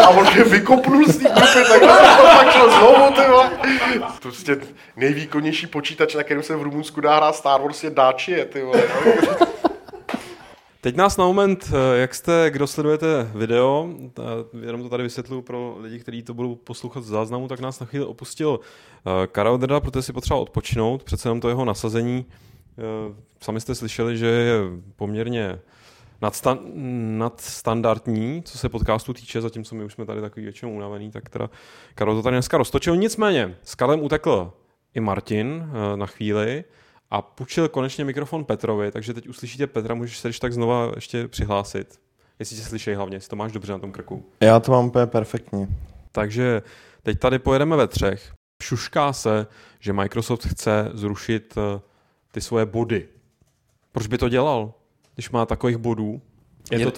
a on je vykopnul z té grupy, takhle jsem to pak šel znovu, ty vole. Prostě nejvýkonnější počítač, na kterém se v Rumunsku dá hrát Star Wars, je Dacia, ty vole. Teď nás na moment, kdo sledujete video, jenom to tady vysvětluju pro lidi, kteří to budou poslouchat z záznamu, tak nás na chvíli opustil Karel Drda, protože si potřeboval odpočinout, přece jenom to jeho nasazení. Sami jste slyšeli, že je poměrně nadstandardní, co se podcastu týče, zatímco my už jsme tady takový většinou unavený, tak teda Karel to tady dneska roztočil. Nicméně, s Karlem utekl i Martin na chvíli, a půjčil konečně mikrofon Petrovi, takže teď uslyšíte Petra, můžeš se tak znova ještě přihlásit, jestli tě slyšej hlavně, jestli to máš dobře na tom krku. Já to mám úplně perfektně. Takže teď tady pojedeme ve třech. Šušká se, že Microsoft chce zrušit ty svoje body. Proč by to dělal, když má takových bodů?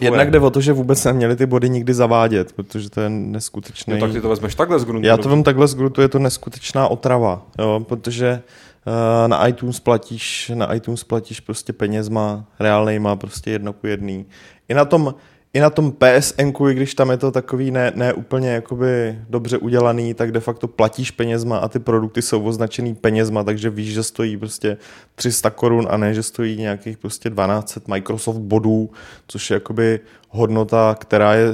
Jednak jde o to, že vůbec neměli ty body nikdy zavádět, protože to je neskutečný... No tak ty to vezmeš takhle z gruntu. Já to vím takhle z gruntu, je to neskutečná otrava, jo, protože... Na iTunes platíš prostě penězma, reálnejma, prostě 1:1. I na tom PSN-ku, i když tam je to takový ne úplně jakoby dobře udělaný, tak de facto platíš penězma a ty produkty jsou označený penězma, takže víš, že stojí prostě 300 korun a ne, že stojí nějakých prostě 1200 Microsoft bodů, což je jakoby hodnota, která je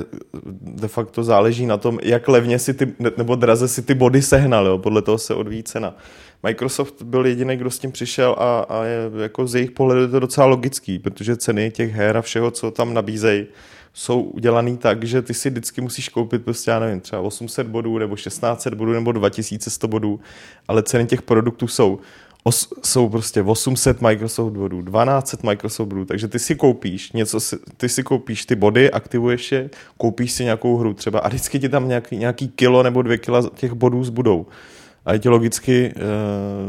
de facto záleží na tom, jak levně si ty, nebo draze si ty body sehnal, jo? Podle toho se odvíjí cena. Microsoft byl jediný, kdo s tím přišel a jako z jejich pohledu je to docela logický, protože ceny těch her a všeho, co tam nabízejí, jsou udělaný tak, že ty si vždycky musíš koupit prostě, já nevím, třeba 800 bodů, nebo 1600 bodů, nebo 2100 bodů, ale ceny těch produktů jsou jsou prostě 800 Microsoft bodů, 1200 Microsoft bodů, takže ty si koupíš něco, ty si koupíš ty body, aktivuješ je, koupíš si nějakou hru třeba a vždycky ti tam nějaký kilo nebo 2 kila těch bodů zbudou. A je ti logicky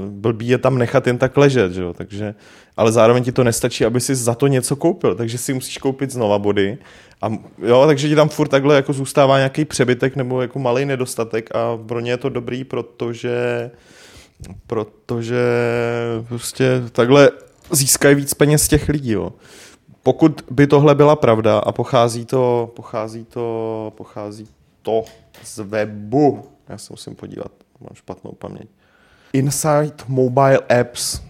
blbý je tam nechat jen tak ležet, že jo? Takže, ale zároveň ti to nestačí, aby si za to něco koupil, takže si musíš koupit znova body. A jo, takže ti tam furt takhle jako zůstává nějaký přebytek nebo jako malý nedostatek a pro ně je to dobrý, protože prostě takhle získají víc peněz těch lidí, jo. Pokud by tohle byla pravda a pochází to z webu, já se musím podívat, mám špatnou paměť. Inside Mobile Apps.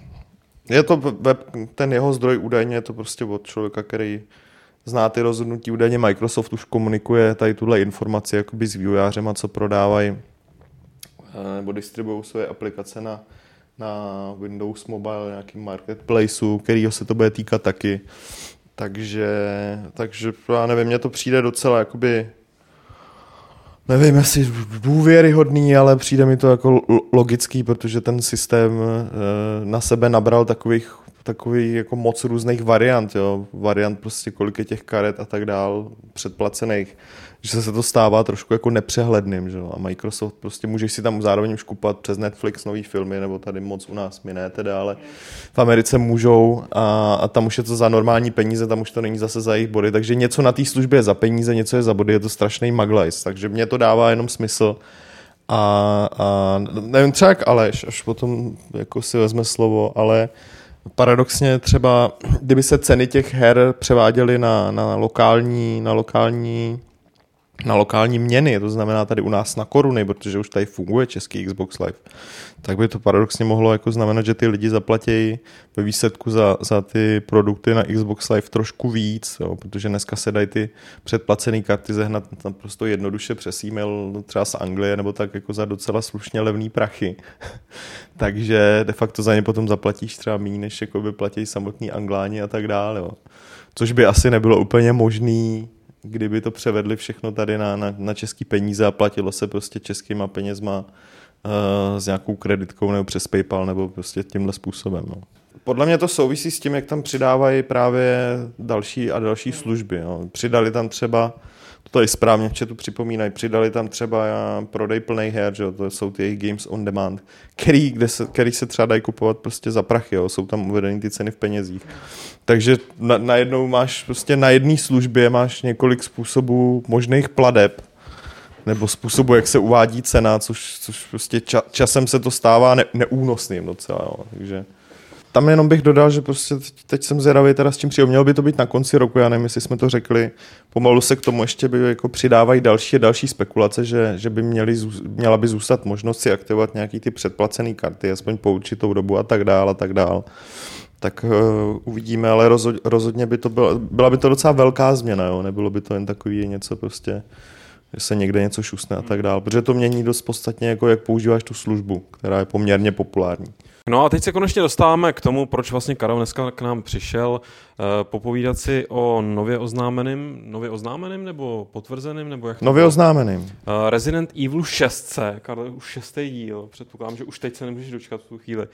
Je to web, ten jeho zdroj údajně je to prostě od člověka, který zná ty rozhodnutí, údajně Microsoft už komunikuje tady tuhle informaci jakoby s vývojářema, co prodávají nebo distribuují své aplikace na Windows Mobile, nějakým marketplaceu, kterýho se to bude týkat taky. Takže já nevím, mně to přijde docela jakoby, nevím, jestli důvěryhodný, ale přijde mi to jako logický, protože ten systém na sebe nabral takových jako moc různých variant, jo. Variant prostě kolik je těch karet a tak dál, předplacených, že se to stává trošku jako nepřehledným, že jo. A Microsoft prostě můžeš si tam zároveň už kupovat přes Netflix nový filmy, nebo tady moc u nás my ne teda, ale v Americe můžou a tam už je to za normální peníze, tam už to není zase za jejich body, takže něco na té službě je za peníze, něco je za body, je to strašný maglajs, takže mě to dává jenom smysl. A nevím, třeba jak Aleš, až potom jako si vezme slovo, ale paradoxně třeba, kdyby se ceny těch her převáděly na lokální měny, to znamená tady u nás na koruny, protože už tady funguje český Xbox Live, tak by to paradoxně mohlo jako znamenat, že ty lidi zaplatí ve výsledku za ty produkty na Xbox Live trošku víc, jo, protože dneska se dají ty předplacené karty zehnat tam prostě jednoduše přes e-mail třeba z Anglie nebo tak jako za docela slušně levný prachy. Takže de facto za ně potom zaplatíš třeba méně, než jako by platí samotní Angláni a tak dále. Jo. Což by asi nebylo úplně možný, kdyby to převedli všechno tady na český peníze a platilo se prostě českýma penězma s nějakou kreditkou nebo přes PayPal nebo prostě tímhle způsobem. No. Podle mě to souvisí s tím, jak tam přidávají právě další a další služby. No. Přidali tam třeba, to tady správně v chatu připomínají, přidali tam třeba prodej plnej her, že jo, to jsou ty jejich games on demand, který se třeba dají kupovat prostě za prachy, jo, jsou tam uvedeny ty ceny v penězích. Takže najednou máš prostě na jedné službě máš několik způsobů možných plateb, nebo způsobu, jak se uvádí cena, což prostě časem se to stává neúnosným docela, jo, takže tam jenom bych dodal, že prostě teď jsem zvědavý teda s čím přijde. Mělo by to být na konci roku, já nevím, jestli jsme to řekli. Pomalu se k tomu ještě by jako přidávají další spekulace, že by měla by zůstat možnost si aktivovat nějaký ty předplacené karty, aspoň po určitou dobu a tak dál a tak dál. Tak uvidíme, ale rozhodně by to byla by to docela velká změna, jo? Nebylo by to jen takový něco prostě, že se někde něco šusne a tak dál, protože to mění dost podstatně, jako jak používáš tu službu, která je poměrně populární. No a teď se konečně dostáváme k tomu, proč vlastně Karel dneska k nám přišel, popovídat si o nově oznámeném nebo potvrzeném, nebo jak? Nově oznámeném. Resident Evil 6, Karel, už 6. díl, předpokládám, že už teď se nemůžeš dočkat v tu chvíli.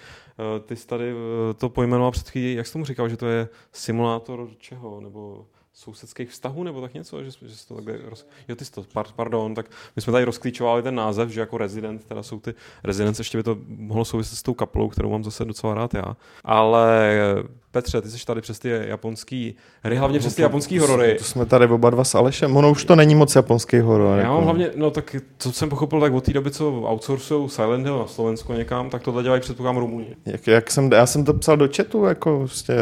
Ty jsi tady to pojmenoval před chvílí, jak jsi tomu říkal, že to je simulátor čeho, nebo sousedských vztahů, nebo tak něco, že se to takhle jo, ty jsi to, pardon, tak my jsme tady rozklíčovali ten název, že jako Resident, teda jsou ty Residents, ještě by to mohlo souviset s tou kaplou, kterou mám zase docela rád já. Ale Petře, ty jsi tady přes ty japonský hry, hlavně přes ty japonský horory. To jsme tady oba dva s Alešem, ono už to není moc japonský horor. Já mám hlavně, no tak co jsem pochopil, tak od té doby, co outsourcují Silent Hill na Slovensko někam, tak tohle dělají předpokládám Rumuni. Já jsem to psal do chatu, jako prostě.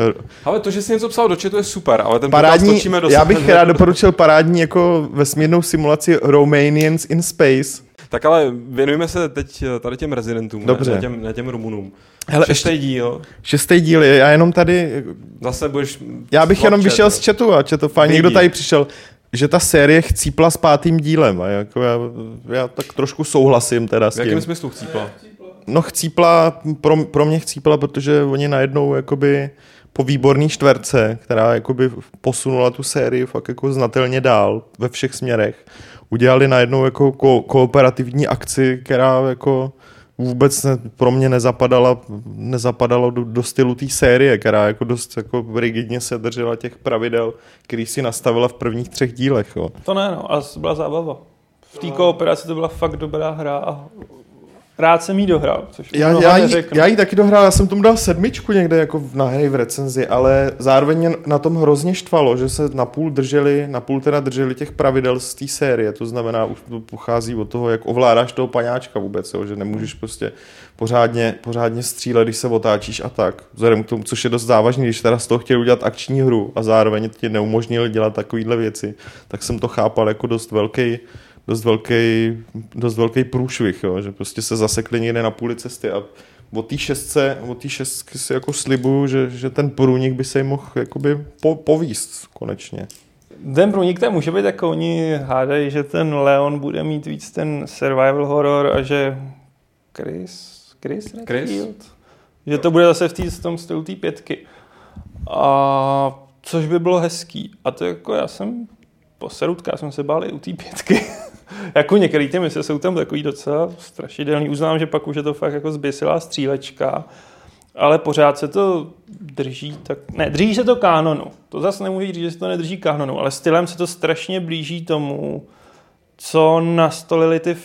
Ale to, že jsi něco psal do chatu, je super, ale ten parádní. Já bych rád doporučil parádní jako vesmírnou simulaci Romanians in Space. Tak ale věnujeme se teď tady těm rezidentům, dobře. Ne těm Rumunům. Hele, 6. díl. 6. díl, já jenom tady. Zase budeš. Já bych jenom vyšel z chatu a četl, fajn, někdo tady přišel, že ta série chcípla s 5. dílem. A jako já tak trošku souhlasím teda s tím. V jakém smyslu chcípla? No chcípla, pro mě chcípla, protože oni najednou jakoby po výborný čtverce, která jakoby posunula tu sérii fakt jako znatelně dál ve všech směrech, udělali najednou jako kooperativní akci, která jako vůbec pro mě nezapadalo do stylu té série, která jako dost jako rigidně se držela těch pravidel, který si nastavila v prvních 3 dílech. Jo. To ne, no, ale to byla zábava. V té kooperaci to byla fakt dobrá hra a rád jsem jí dohrál. Což já jí taky dohrál, já jsem tomu dal 7 někde jako na hry v recenzi, ale zároveň na tom hrozně štvalo, že se napůl teda drželi těch pravidel z té série, to znamená, už to pochází od toho, jak ovládáš toho paňáčka vůbec, jo, že nemůžeš prostě pořádně střílet, když se otáčíš a tak. Vzhledem k tomu, což je dost závažný, když teda z toho chtěli udělat akční hru a zároveň ti neumožnili dělat takovýhle věci, tak jsem to chápal jako dost velký průšvih, jo? Že prostě se zasekli někde na půli cesty a od té šestky si jako slibuju, že ten průnik by se jim mohl jakoby povíst konečně. Ten průnik tam může být, jako oni hádají, že ten Leon bude mít víc ten survival horror a že Chris? Že to bude zase v tom stylu té 5. A což by bylo hezký. A to jako já jsem se bál i u té 5. Jako některé ty mise jsou tam takový docela strašidelný. Uznám, že pak už je to fakt jako zběsilá střílečka, ale pořád se to drží tak... Ne, drží se to kanonu. To zase nemůžu říct, že se to nedrží kanonu, ale stylem se to strašně blíží tomu, co nastolili ty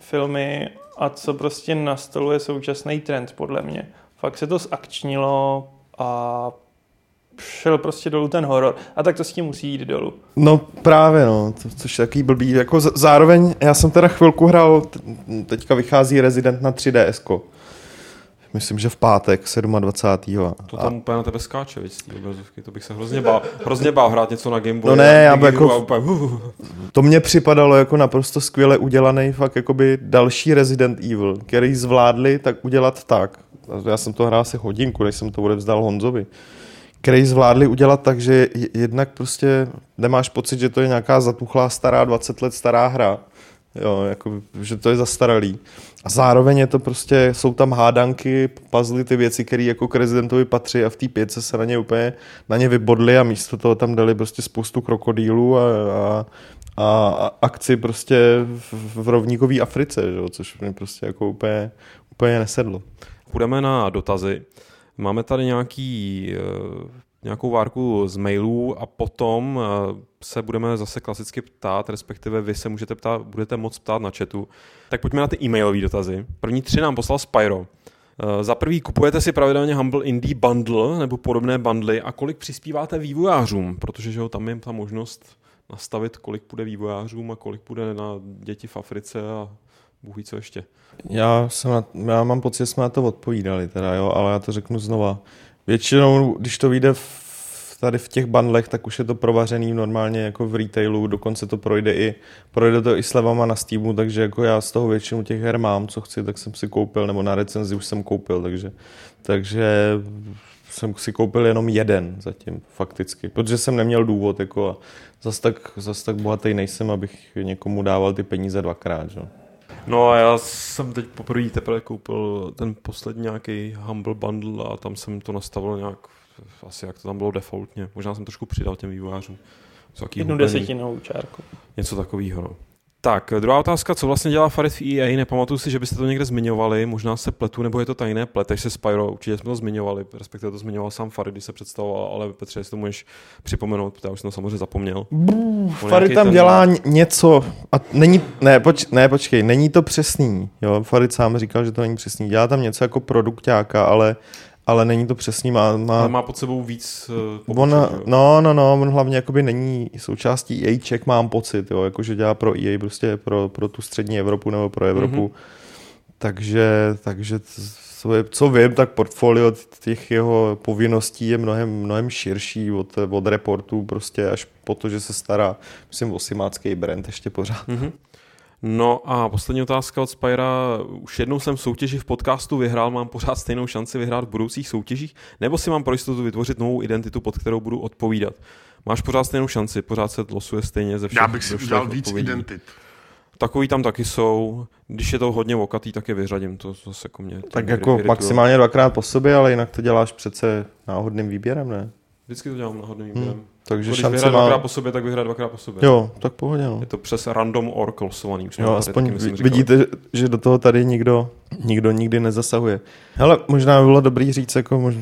filmy a co prostě nastoluje současný trend, podle mě. Fakt se to zakčnilo a... šel prostě dolů ten horor. A tak to s tím musí jít dolů. No právě, no. Což je takový blbý. Jako zároveň, já jsem teda chvilku hrál, teďka vychází Resident na 3DS. Myslím, že v pátek, 27. To tam úplně na tebe skáče, víc, z té obrazovky. To bych se hrozně bál hrát něco na Game Boy. No ne, já jako... Úplně... To mně připadalo jako naprosto skvěle udělaný fakt jakoby další Resident Evil, který zvládli tak udělat tak. Já jsem to hrál asi hodinku, než jsem to odevzdal Honzovi. Který zvládli udělat tak, že jednak prostě nemáš pocit, že to je nějaká zatuchlá stará, 20 let stará hra. Jo, jako, že to je zastaralý. A zároveň je to prostě, jsou tam hádanky, puzzly, ty věci, které jako k Residentovi patří a v té 5 se na ně úplně vybodli a místo toho tam dali prostě spoustu krokodýlů a akci prostě v rovníkový Africe, jo, což mi prostě jako úplně nesedlo. Půjdeme na dotazy. Máme tady nějakou várku z mailů a potom se budeme zase klasicky ptát, respektive vy se můžete ptát, budete moc ptát na chatu. Tak pojďme na ty e-mailové dotazy. První 3 nám poslal Spyro. Za prvý, kupujete si pravidelně Humble Indie Bundle nebo podobné bundly a kolik přispíváte vývojářům? Protože že jo, tam je ta možnost nastavit, kolik půjde vývojářům a kolik půjde na děti v Africe a Bůh ví, co ještě. Já mám pocit, že jsme na to odpovídali, teda, jo, ale já to řeknu znova. Většinou, když to vyjde tady v těch bundlech, tak už je to provařený normálně jako v retailu, dokonce to projde to i slevama na Steamu, takže jako já z toho většinu těch her mám, co chci, tak jsem si koupil, nebo na recenzi už jsem koupil, takže jsem si koupil jenom jeden zatím fakticky, protože jsem neměl důvod, jako a zas tak bohatý nejsem, abych někomu dával ty peníze 2x, jo. No a já jsem teď poprvé teprve koupil ten poslední nějaký Humble Bundle a tam jsem to nastavil nějak, asi jak to tam bylo defaultně. Možná jsem trošku přidal těm vývojářům. 1/10 čárku. Něco takového. No. Tak, druhá otázka, co vlastně dělá Farid v EA? Nepamatuju si, že byste to někde zmiňovali, možná se pletu, nebo je to tajné, pleteš se Spyro, určitě jsme to zmiňovali, respektive to zmiňoval sám Farid, když se představoval, ale Petře, jestli to můžeš připomenout, protože už jsem to samozřejmě zapomněl. Farid tam dělá něco a počkej, není to přesný, jo, Farid sám říkal, že to není přesný, dělá tam něco jako produkťáka, ale není to přesný, má pod sebou víc on hlavně jakoby není součástí EA Czech, mám pocit, jo, jakože dělá pro EA prostě pro tu střední Evropu nebo pro Evropu. Mm-hmm. Takže co vím, tak portfolio těch jeho povinností je mnohem širší od reportů prostě až po to, že se stará, myslím, o simácký brand ještě pořád. Mm-hmm. No a poslední otázka od Spyra. Už jednou jsem v soutěži v podcastu vyhrál, mám pořád stejnou šanci vyhrát v budoucích soutěžích, nebo si mám pro jistotu vytvořit novou identitu, pod kterou budu odpovídat? Máš pořád stejnou šanci, pořád se losuje stejně ze všech. Já bych si udělal víc identit. Takový tam taky jsou. Když je to hodně okatý, tak je vyřadím. To zase jako mě. Tak jako maximálně 2x po sobě, ale jinak to děláš přece náhodným výběrem, ne? Vždycky to dělám náhodným výběrem. Takže když vyhrá dvakrát po sobě, tak vyhrá dvakrát po sobě. Jo, tak pohodě, no. Je to přes random or klosovaný. Jo, aspoň vidíte, že do toho tady nikdo nikdy nezasahuje. Hele, možná by bylo dobrý říct, jako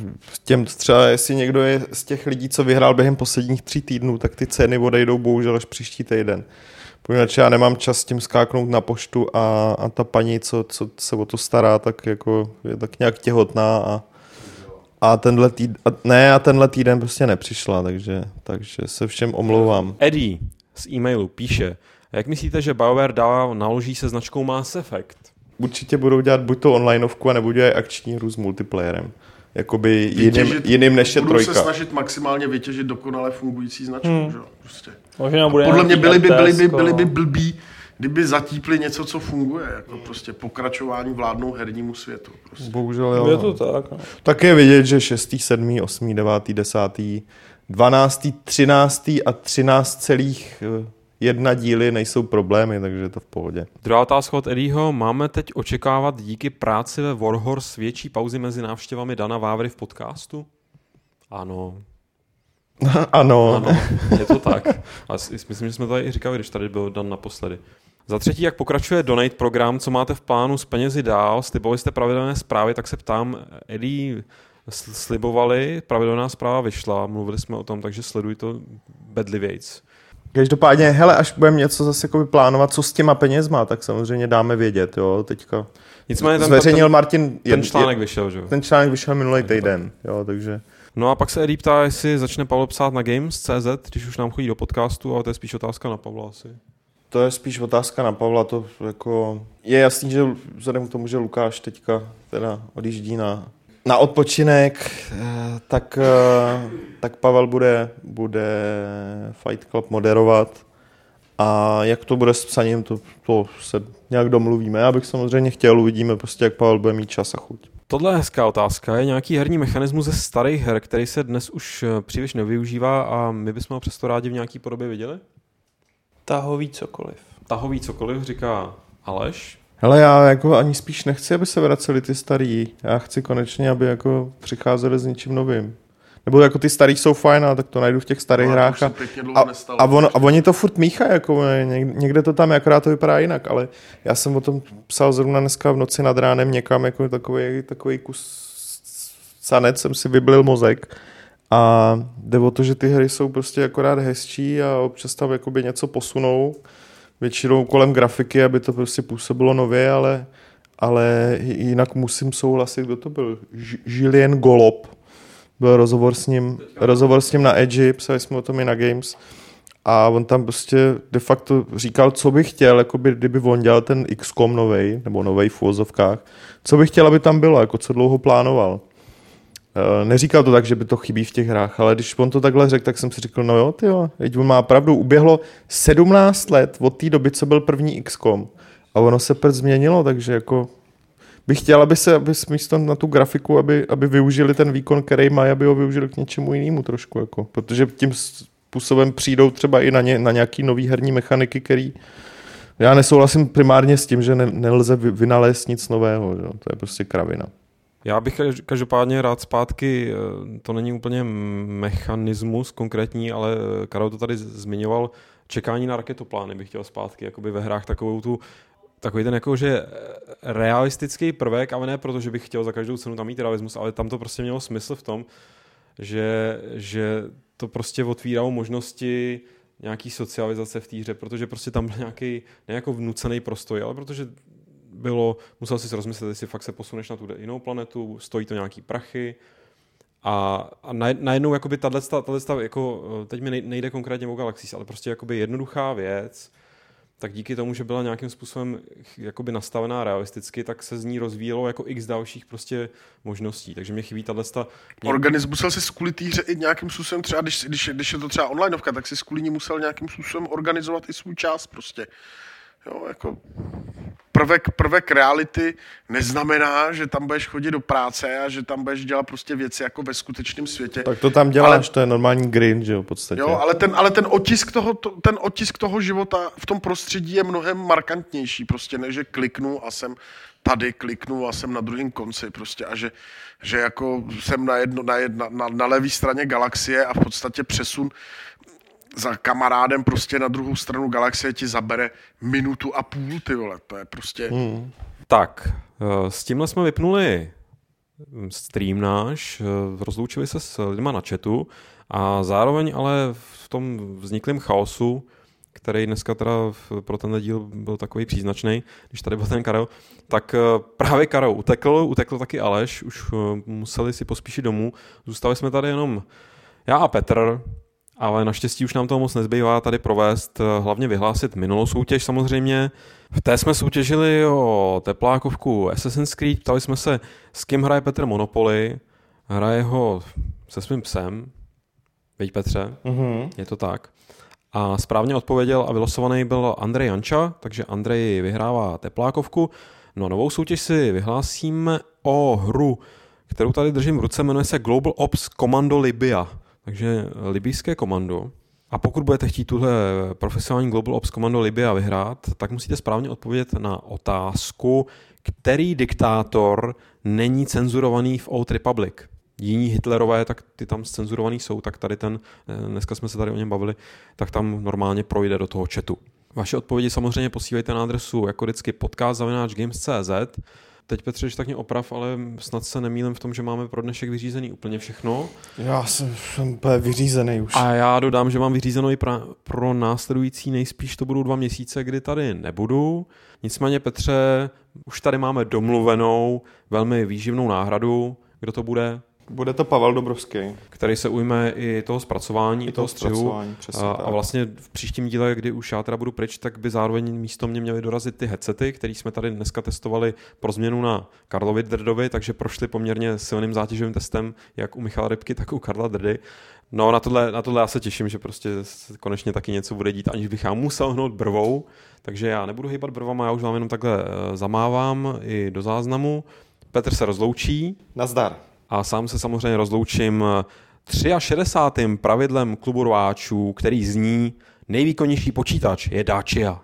těm třeba, jestli někdo je z těch lidí, co vyhrál během posledních 3 týdnů, tak ty ceny odejdou bohužel až příští týden. Poněvadž já nemám čas s tím skáknout na poštu a ta paní, co se o to stará, tak jako je tak nějak těhotná a tenhle týden prostě nepřišla, takže se všem omlouvám. Eddie z e-mailu píše, jak myslíte, že BioWare naloží se značkou Mass Effect? Určitě budou dělat buď to onlineovku, anebo dělají akční hru s multiplayerem. Jakoby jiným než je trojka. Budou se snažit maximálně vytěžit dokonale fungující značku, že? Prostě. Možná bude podle mě byli by blbí, kdyby zatípli něco, co funguje, jako prostě pokračování vládnou hernímu světu. Prostě. Bohužel jo. Je to tak. Ne? Tak je vidět, že 6., 7., 8., 9., 10., 12., 13. a 13,1 díly nejsou problémy, takže je to v pohodě. Druhá otázka od Eddieho. Máme teď očekávat díky práci ve Warhorse větší pauzy mezi návštěvami Dana Vávry v podcastu? Ano. Ano. Je to tak. A myslím, že jsme to i říkali, když tady byl Dan naposledy. Za třetí, jak pokračuje Donate program, co máte v plánu s penězi dál, slibovali jste pravidelné zprávy, tak se ptám, Eddie, slibovali, pravidelná zpráva vyšla, mluvili jsme o tom, takže sleduj to bedlivějc. Každopádně, hele, až budeme něco zase jako plánovat, co s těma penězma, tak samozřejmě dáme vědět, jo, teďka. Nicméně zveřejnil Martin, ten článek vyšel, že? Ten článek vyšel minulý týden, jo, takže... No a pak se Eddie ptá, jestli začne Pavel psát na Games.cz, když už nám chodí do podcastu, ale to je spíš otázka na Pavla asi. To je spíš otázka na Pavla, to jako... Je jasný, že vzhledem k tomu, že Lukáš teďka teda odjíždí na odpočinek, tak Pavel bude Fight Club moderovat. A jak to bude s psaním, to se nějak domluvíme. Já bych samozřejmě chtěl, uvidíme prostě, jak Pavel bude mít čas a chuť. Tohle je hezká otázka. Je nějaký herní mechanismus ze starých her, který se dnes už příliš nevyužívá a my bychom ho přesto rádi v nějaký podobě viděli? Tahový cokoliv. Tahový cokoliv, říká Aleš. Hele, já jako ani spíš nechci, aby se vraceli ty starý. Já chci konečně, aby jako přicházeli s něčím novým. Nebo jako ty starý jsou fajn, tak to najdu v těch starých hrách. A oni to furt míchají, jako někde to tam akorát to vypadá jinak, ale já jsem o tom psal zrovna dneska v noci nad ránem někam, jako takový kus sanec, jsem si vyblil mozek. A jde o to, že ty hry jsou prostě akorát hezčí a občas tam jakoby něco posunou, většinou kolem grafiky, aby to prostě působilo nově, ale jinak musím souhlasit, kdo to byl. Julien Golob. Byl rozhovor s ním na Edge, psali jsme o tom i na Games a on tam prostě de facto říkal, co by chtěl, jako by, kdyby on dělal ten XCOM novej, nebo novej v uvozovkách, co by chtěl, aby tam bylo, jako co dlouho plánoval. Neříkal to tak, že by to chybí v těch hrách, ale když on to takhle řekl, tak jsem si řekl, no jo, tyjo, teď on má pravdu, uběhlo 17 let od té doby, co byl první XCOM a ono se změnilo, takže jako... bych chtěl, aby místo na tu grafiku, aby využili ten výkon, který mají, aby ho využili k něčemu jinému trošku. Jako. Protože tím způsobem přijdou třeba i na nějaký nový herní mechaniky, který... Já nesouhlasím primárně s tím, že nelze vynalézt nic nového. Že? To je prostě kravina. Já bych každopádně rád zpátky, to není úplně mechanismus konkrétní, ale Karel to tady zmiňoval, čekání na raketoplány bych chtěl zpátky, jakoby ve hrách takový ten jako, že realistický prvek, ale ne proto, že bych chtěl za každou cenu tam mít realismus, ale tam to prostě mělo smysl v tom, že to prostě otvíralo možnosti nějaký socializace v té hře, protože prostě tam byl nějaký ne jako vnucený prostoj, ale protože musel si rozmyslet, jestli fakt se posuneš na tu jinou planetu, stojí to nějaký prachy a najednou jakoby tato jako, teď mi nejde konkrétně o Galaxies, ale prostě jakoby jednoduchá věc, tak díky tomu, že byla nějakým způsobem jakoby nastavená realisticky, tak se z ní rozvíjelo jako x dalších prostě možností. Takže mě chybí tato... Organismus musel si kvůli té hře i nějakým způsobem třeba, když je to třeba onlineovka, tak si kvůli ní musel nějakým způsobem organizovat i svůj čas prostě. Jo, jako prvek reality neznamená, že tam budeš chodit do práce a že tam budeš dělat prostě věci jako ve skutečném světě. Tak to tam děláš, to je normální grin, že jo, v podstatě. Jo, ale ten otisk toho života v tom prostředí je mnohem markantnější, prostě ne, že kliknu a jsem tady, kliknu a jsem na druhém konci prostě a že jako jsem na levé straně galaxie a v podstatě přesun za kamarádem prostě na druhou stranu galaxie ti zabere minutu a půl, ty vole, to je prostě... Tak, s tímhle jsme vypnuli stream náš, rozloučili se s lidma na chatu a zároveň ale v tom vzniklém chaosu, který dneska teda pro tenhle díl byl takový příznačný, když tady byl ten Karel, tak právě Karel utekl taky Aleš, už museli si pospíšit domů, zůstali jsme tady jenom já a Petr, ale naštěstí už nám toho moc nezbývá tady provést, hlavně vyhlásit minulou soutěž samozřejmě. V té jsme soutěžili o teplákovku Assassin's Creed, ptali jsme se, s kým hraje Petr Monopoly, hraje ho se svým psem, veď Petře, Je to tak. A správně odpověděl a vylosovaný byl Andrej Janča, takže Andrej vyhrává teplákovku. No a novou soutěž si vyhlásíme o hru, kterou tady držím v ruce, jmenuje se Global Ops Commando Libya. Takže libijské komando. A pokud budete chtít tuhle profesionální Global Ops Komando Libya vyhrát, tak musíte správně odpovědět na otázku, který diktátor není cenzurovaný v Old Republic. Jiní Hitlerové, tak ty tam cenzurovaný jsou, tak tady ten, dneska jsme se tady o něm bavili, tak tam normálně projde do toho chatu. Vaše odpovědi samozřejmě posílejte na adresu jako vždycky podcast@games.cz. Teď, Petře, tak mě oprav, ale snad se nemýlím v tom, že máme pro dnešek vyřízený úplně všechno. Já jsem vyřízený už. A já dodám, že mám vyřízeno i pro následující, nejspíš to budou 2 měsíce, kdy tady nebudu. Nicméně, Petře, už tady máme domluvenou, velmi výživnou náhradu. Kdo to bude? Bude to Pavel Dobrovský. Který se ujme i toho zpracování, i toho střihu. A vlastně v příštím díle, kdy už já teda budu pryč, tak by zároveň místo mě měly dorazit ty headsety, které jsme tady dneska testovali pro změnu na Karlovi Drdovi, takže prošli poměrně silným zátěžovým testem, jak u Michala Rybky, tak u Karla Drdy. No na tohle já se těším, že prostě konečně taky něco bude dít, aniž bych já musel hnout brvou, takže já nebudu hýbat brvama, já už vám jenom takhle zamávám i do záznamu. Petr se rozloučí. Nazdar. A sám se samozřejmě rozloučím 63. pravidlem klubu rváčů, který zní: nejvýkonnější počítač je Dacia.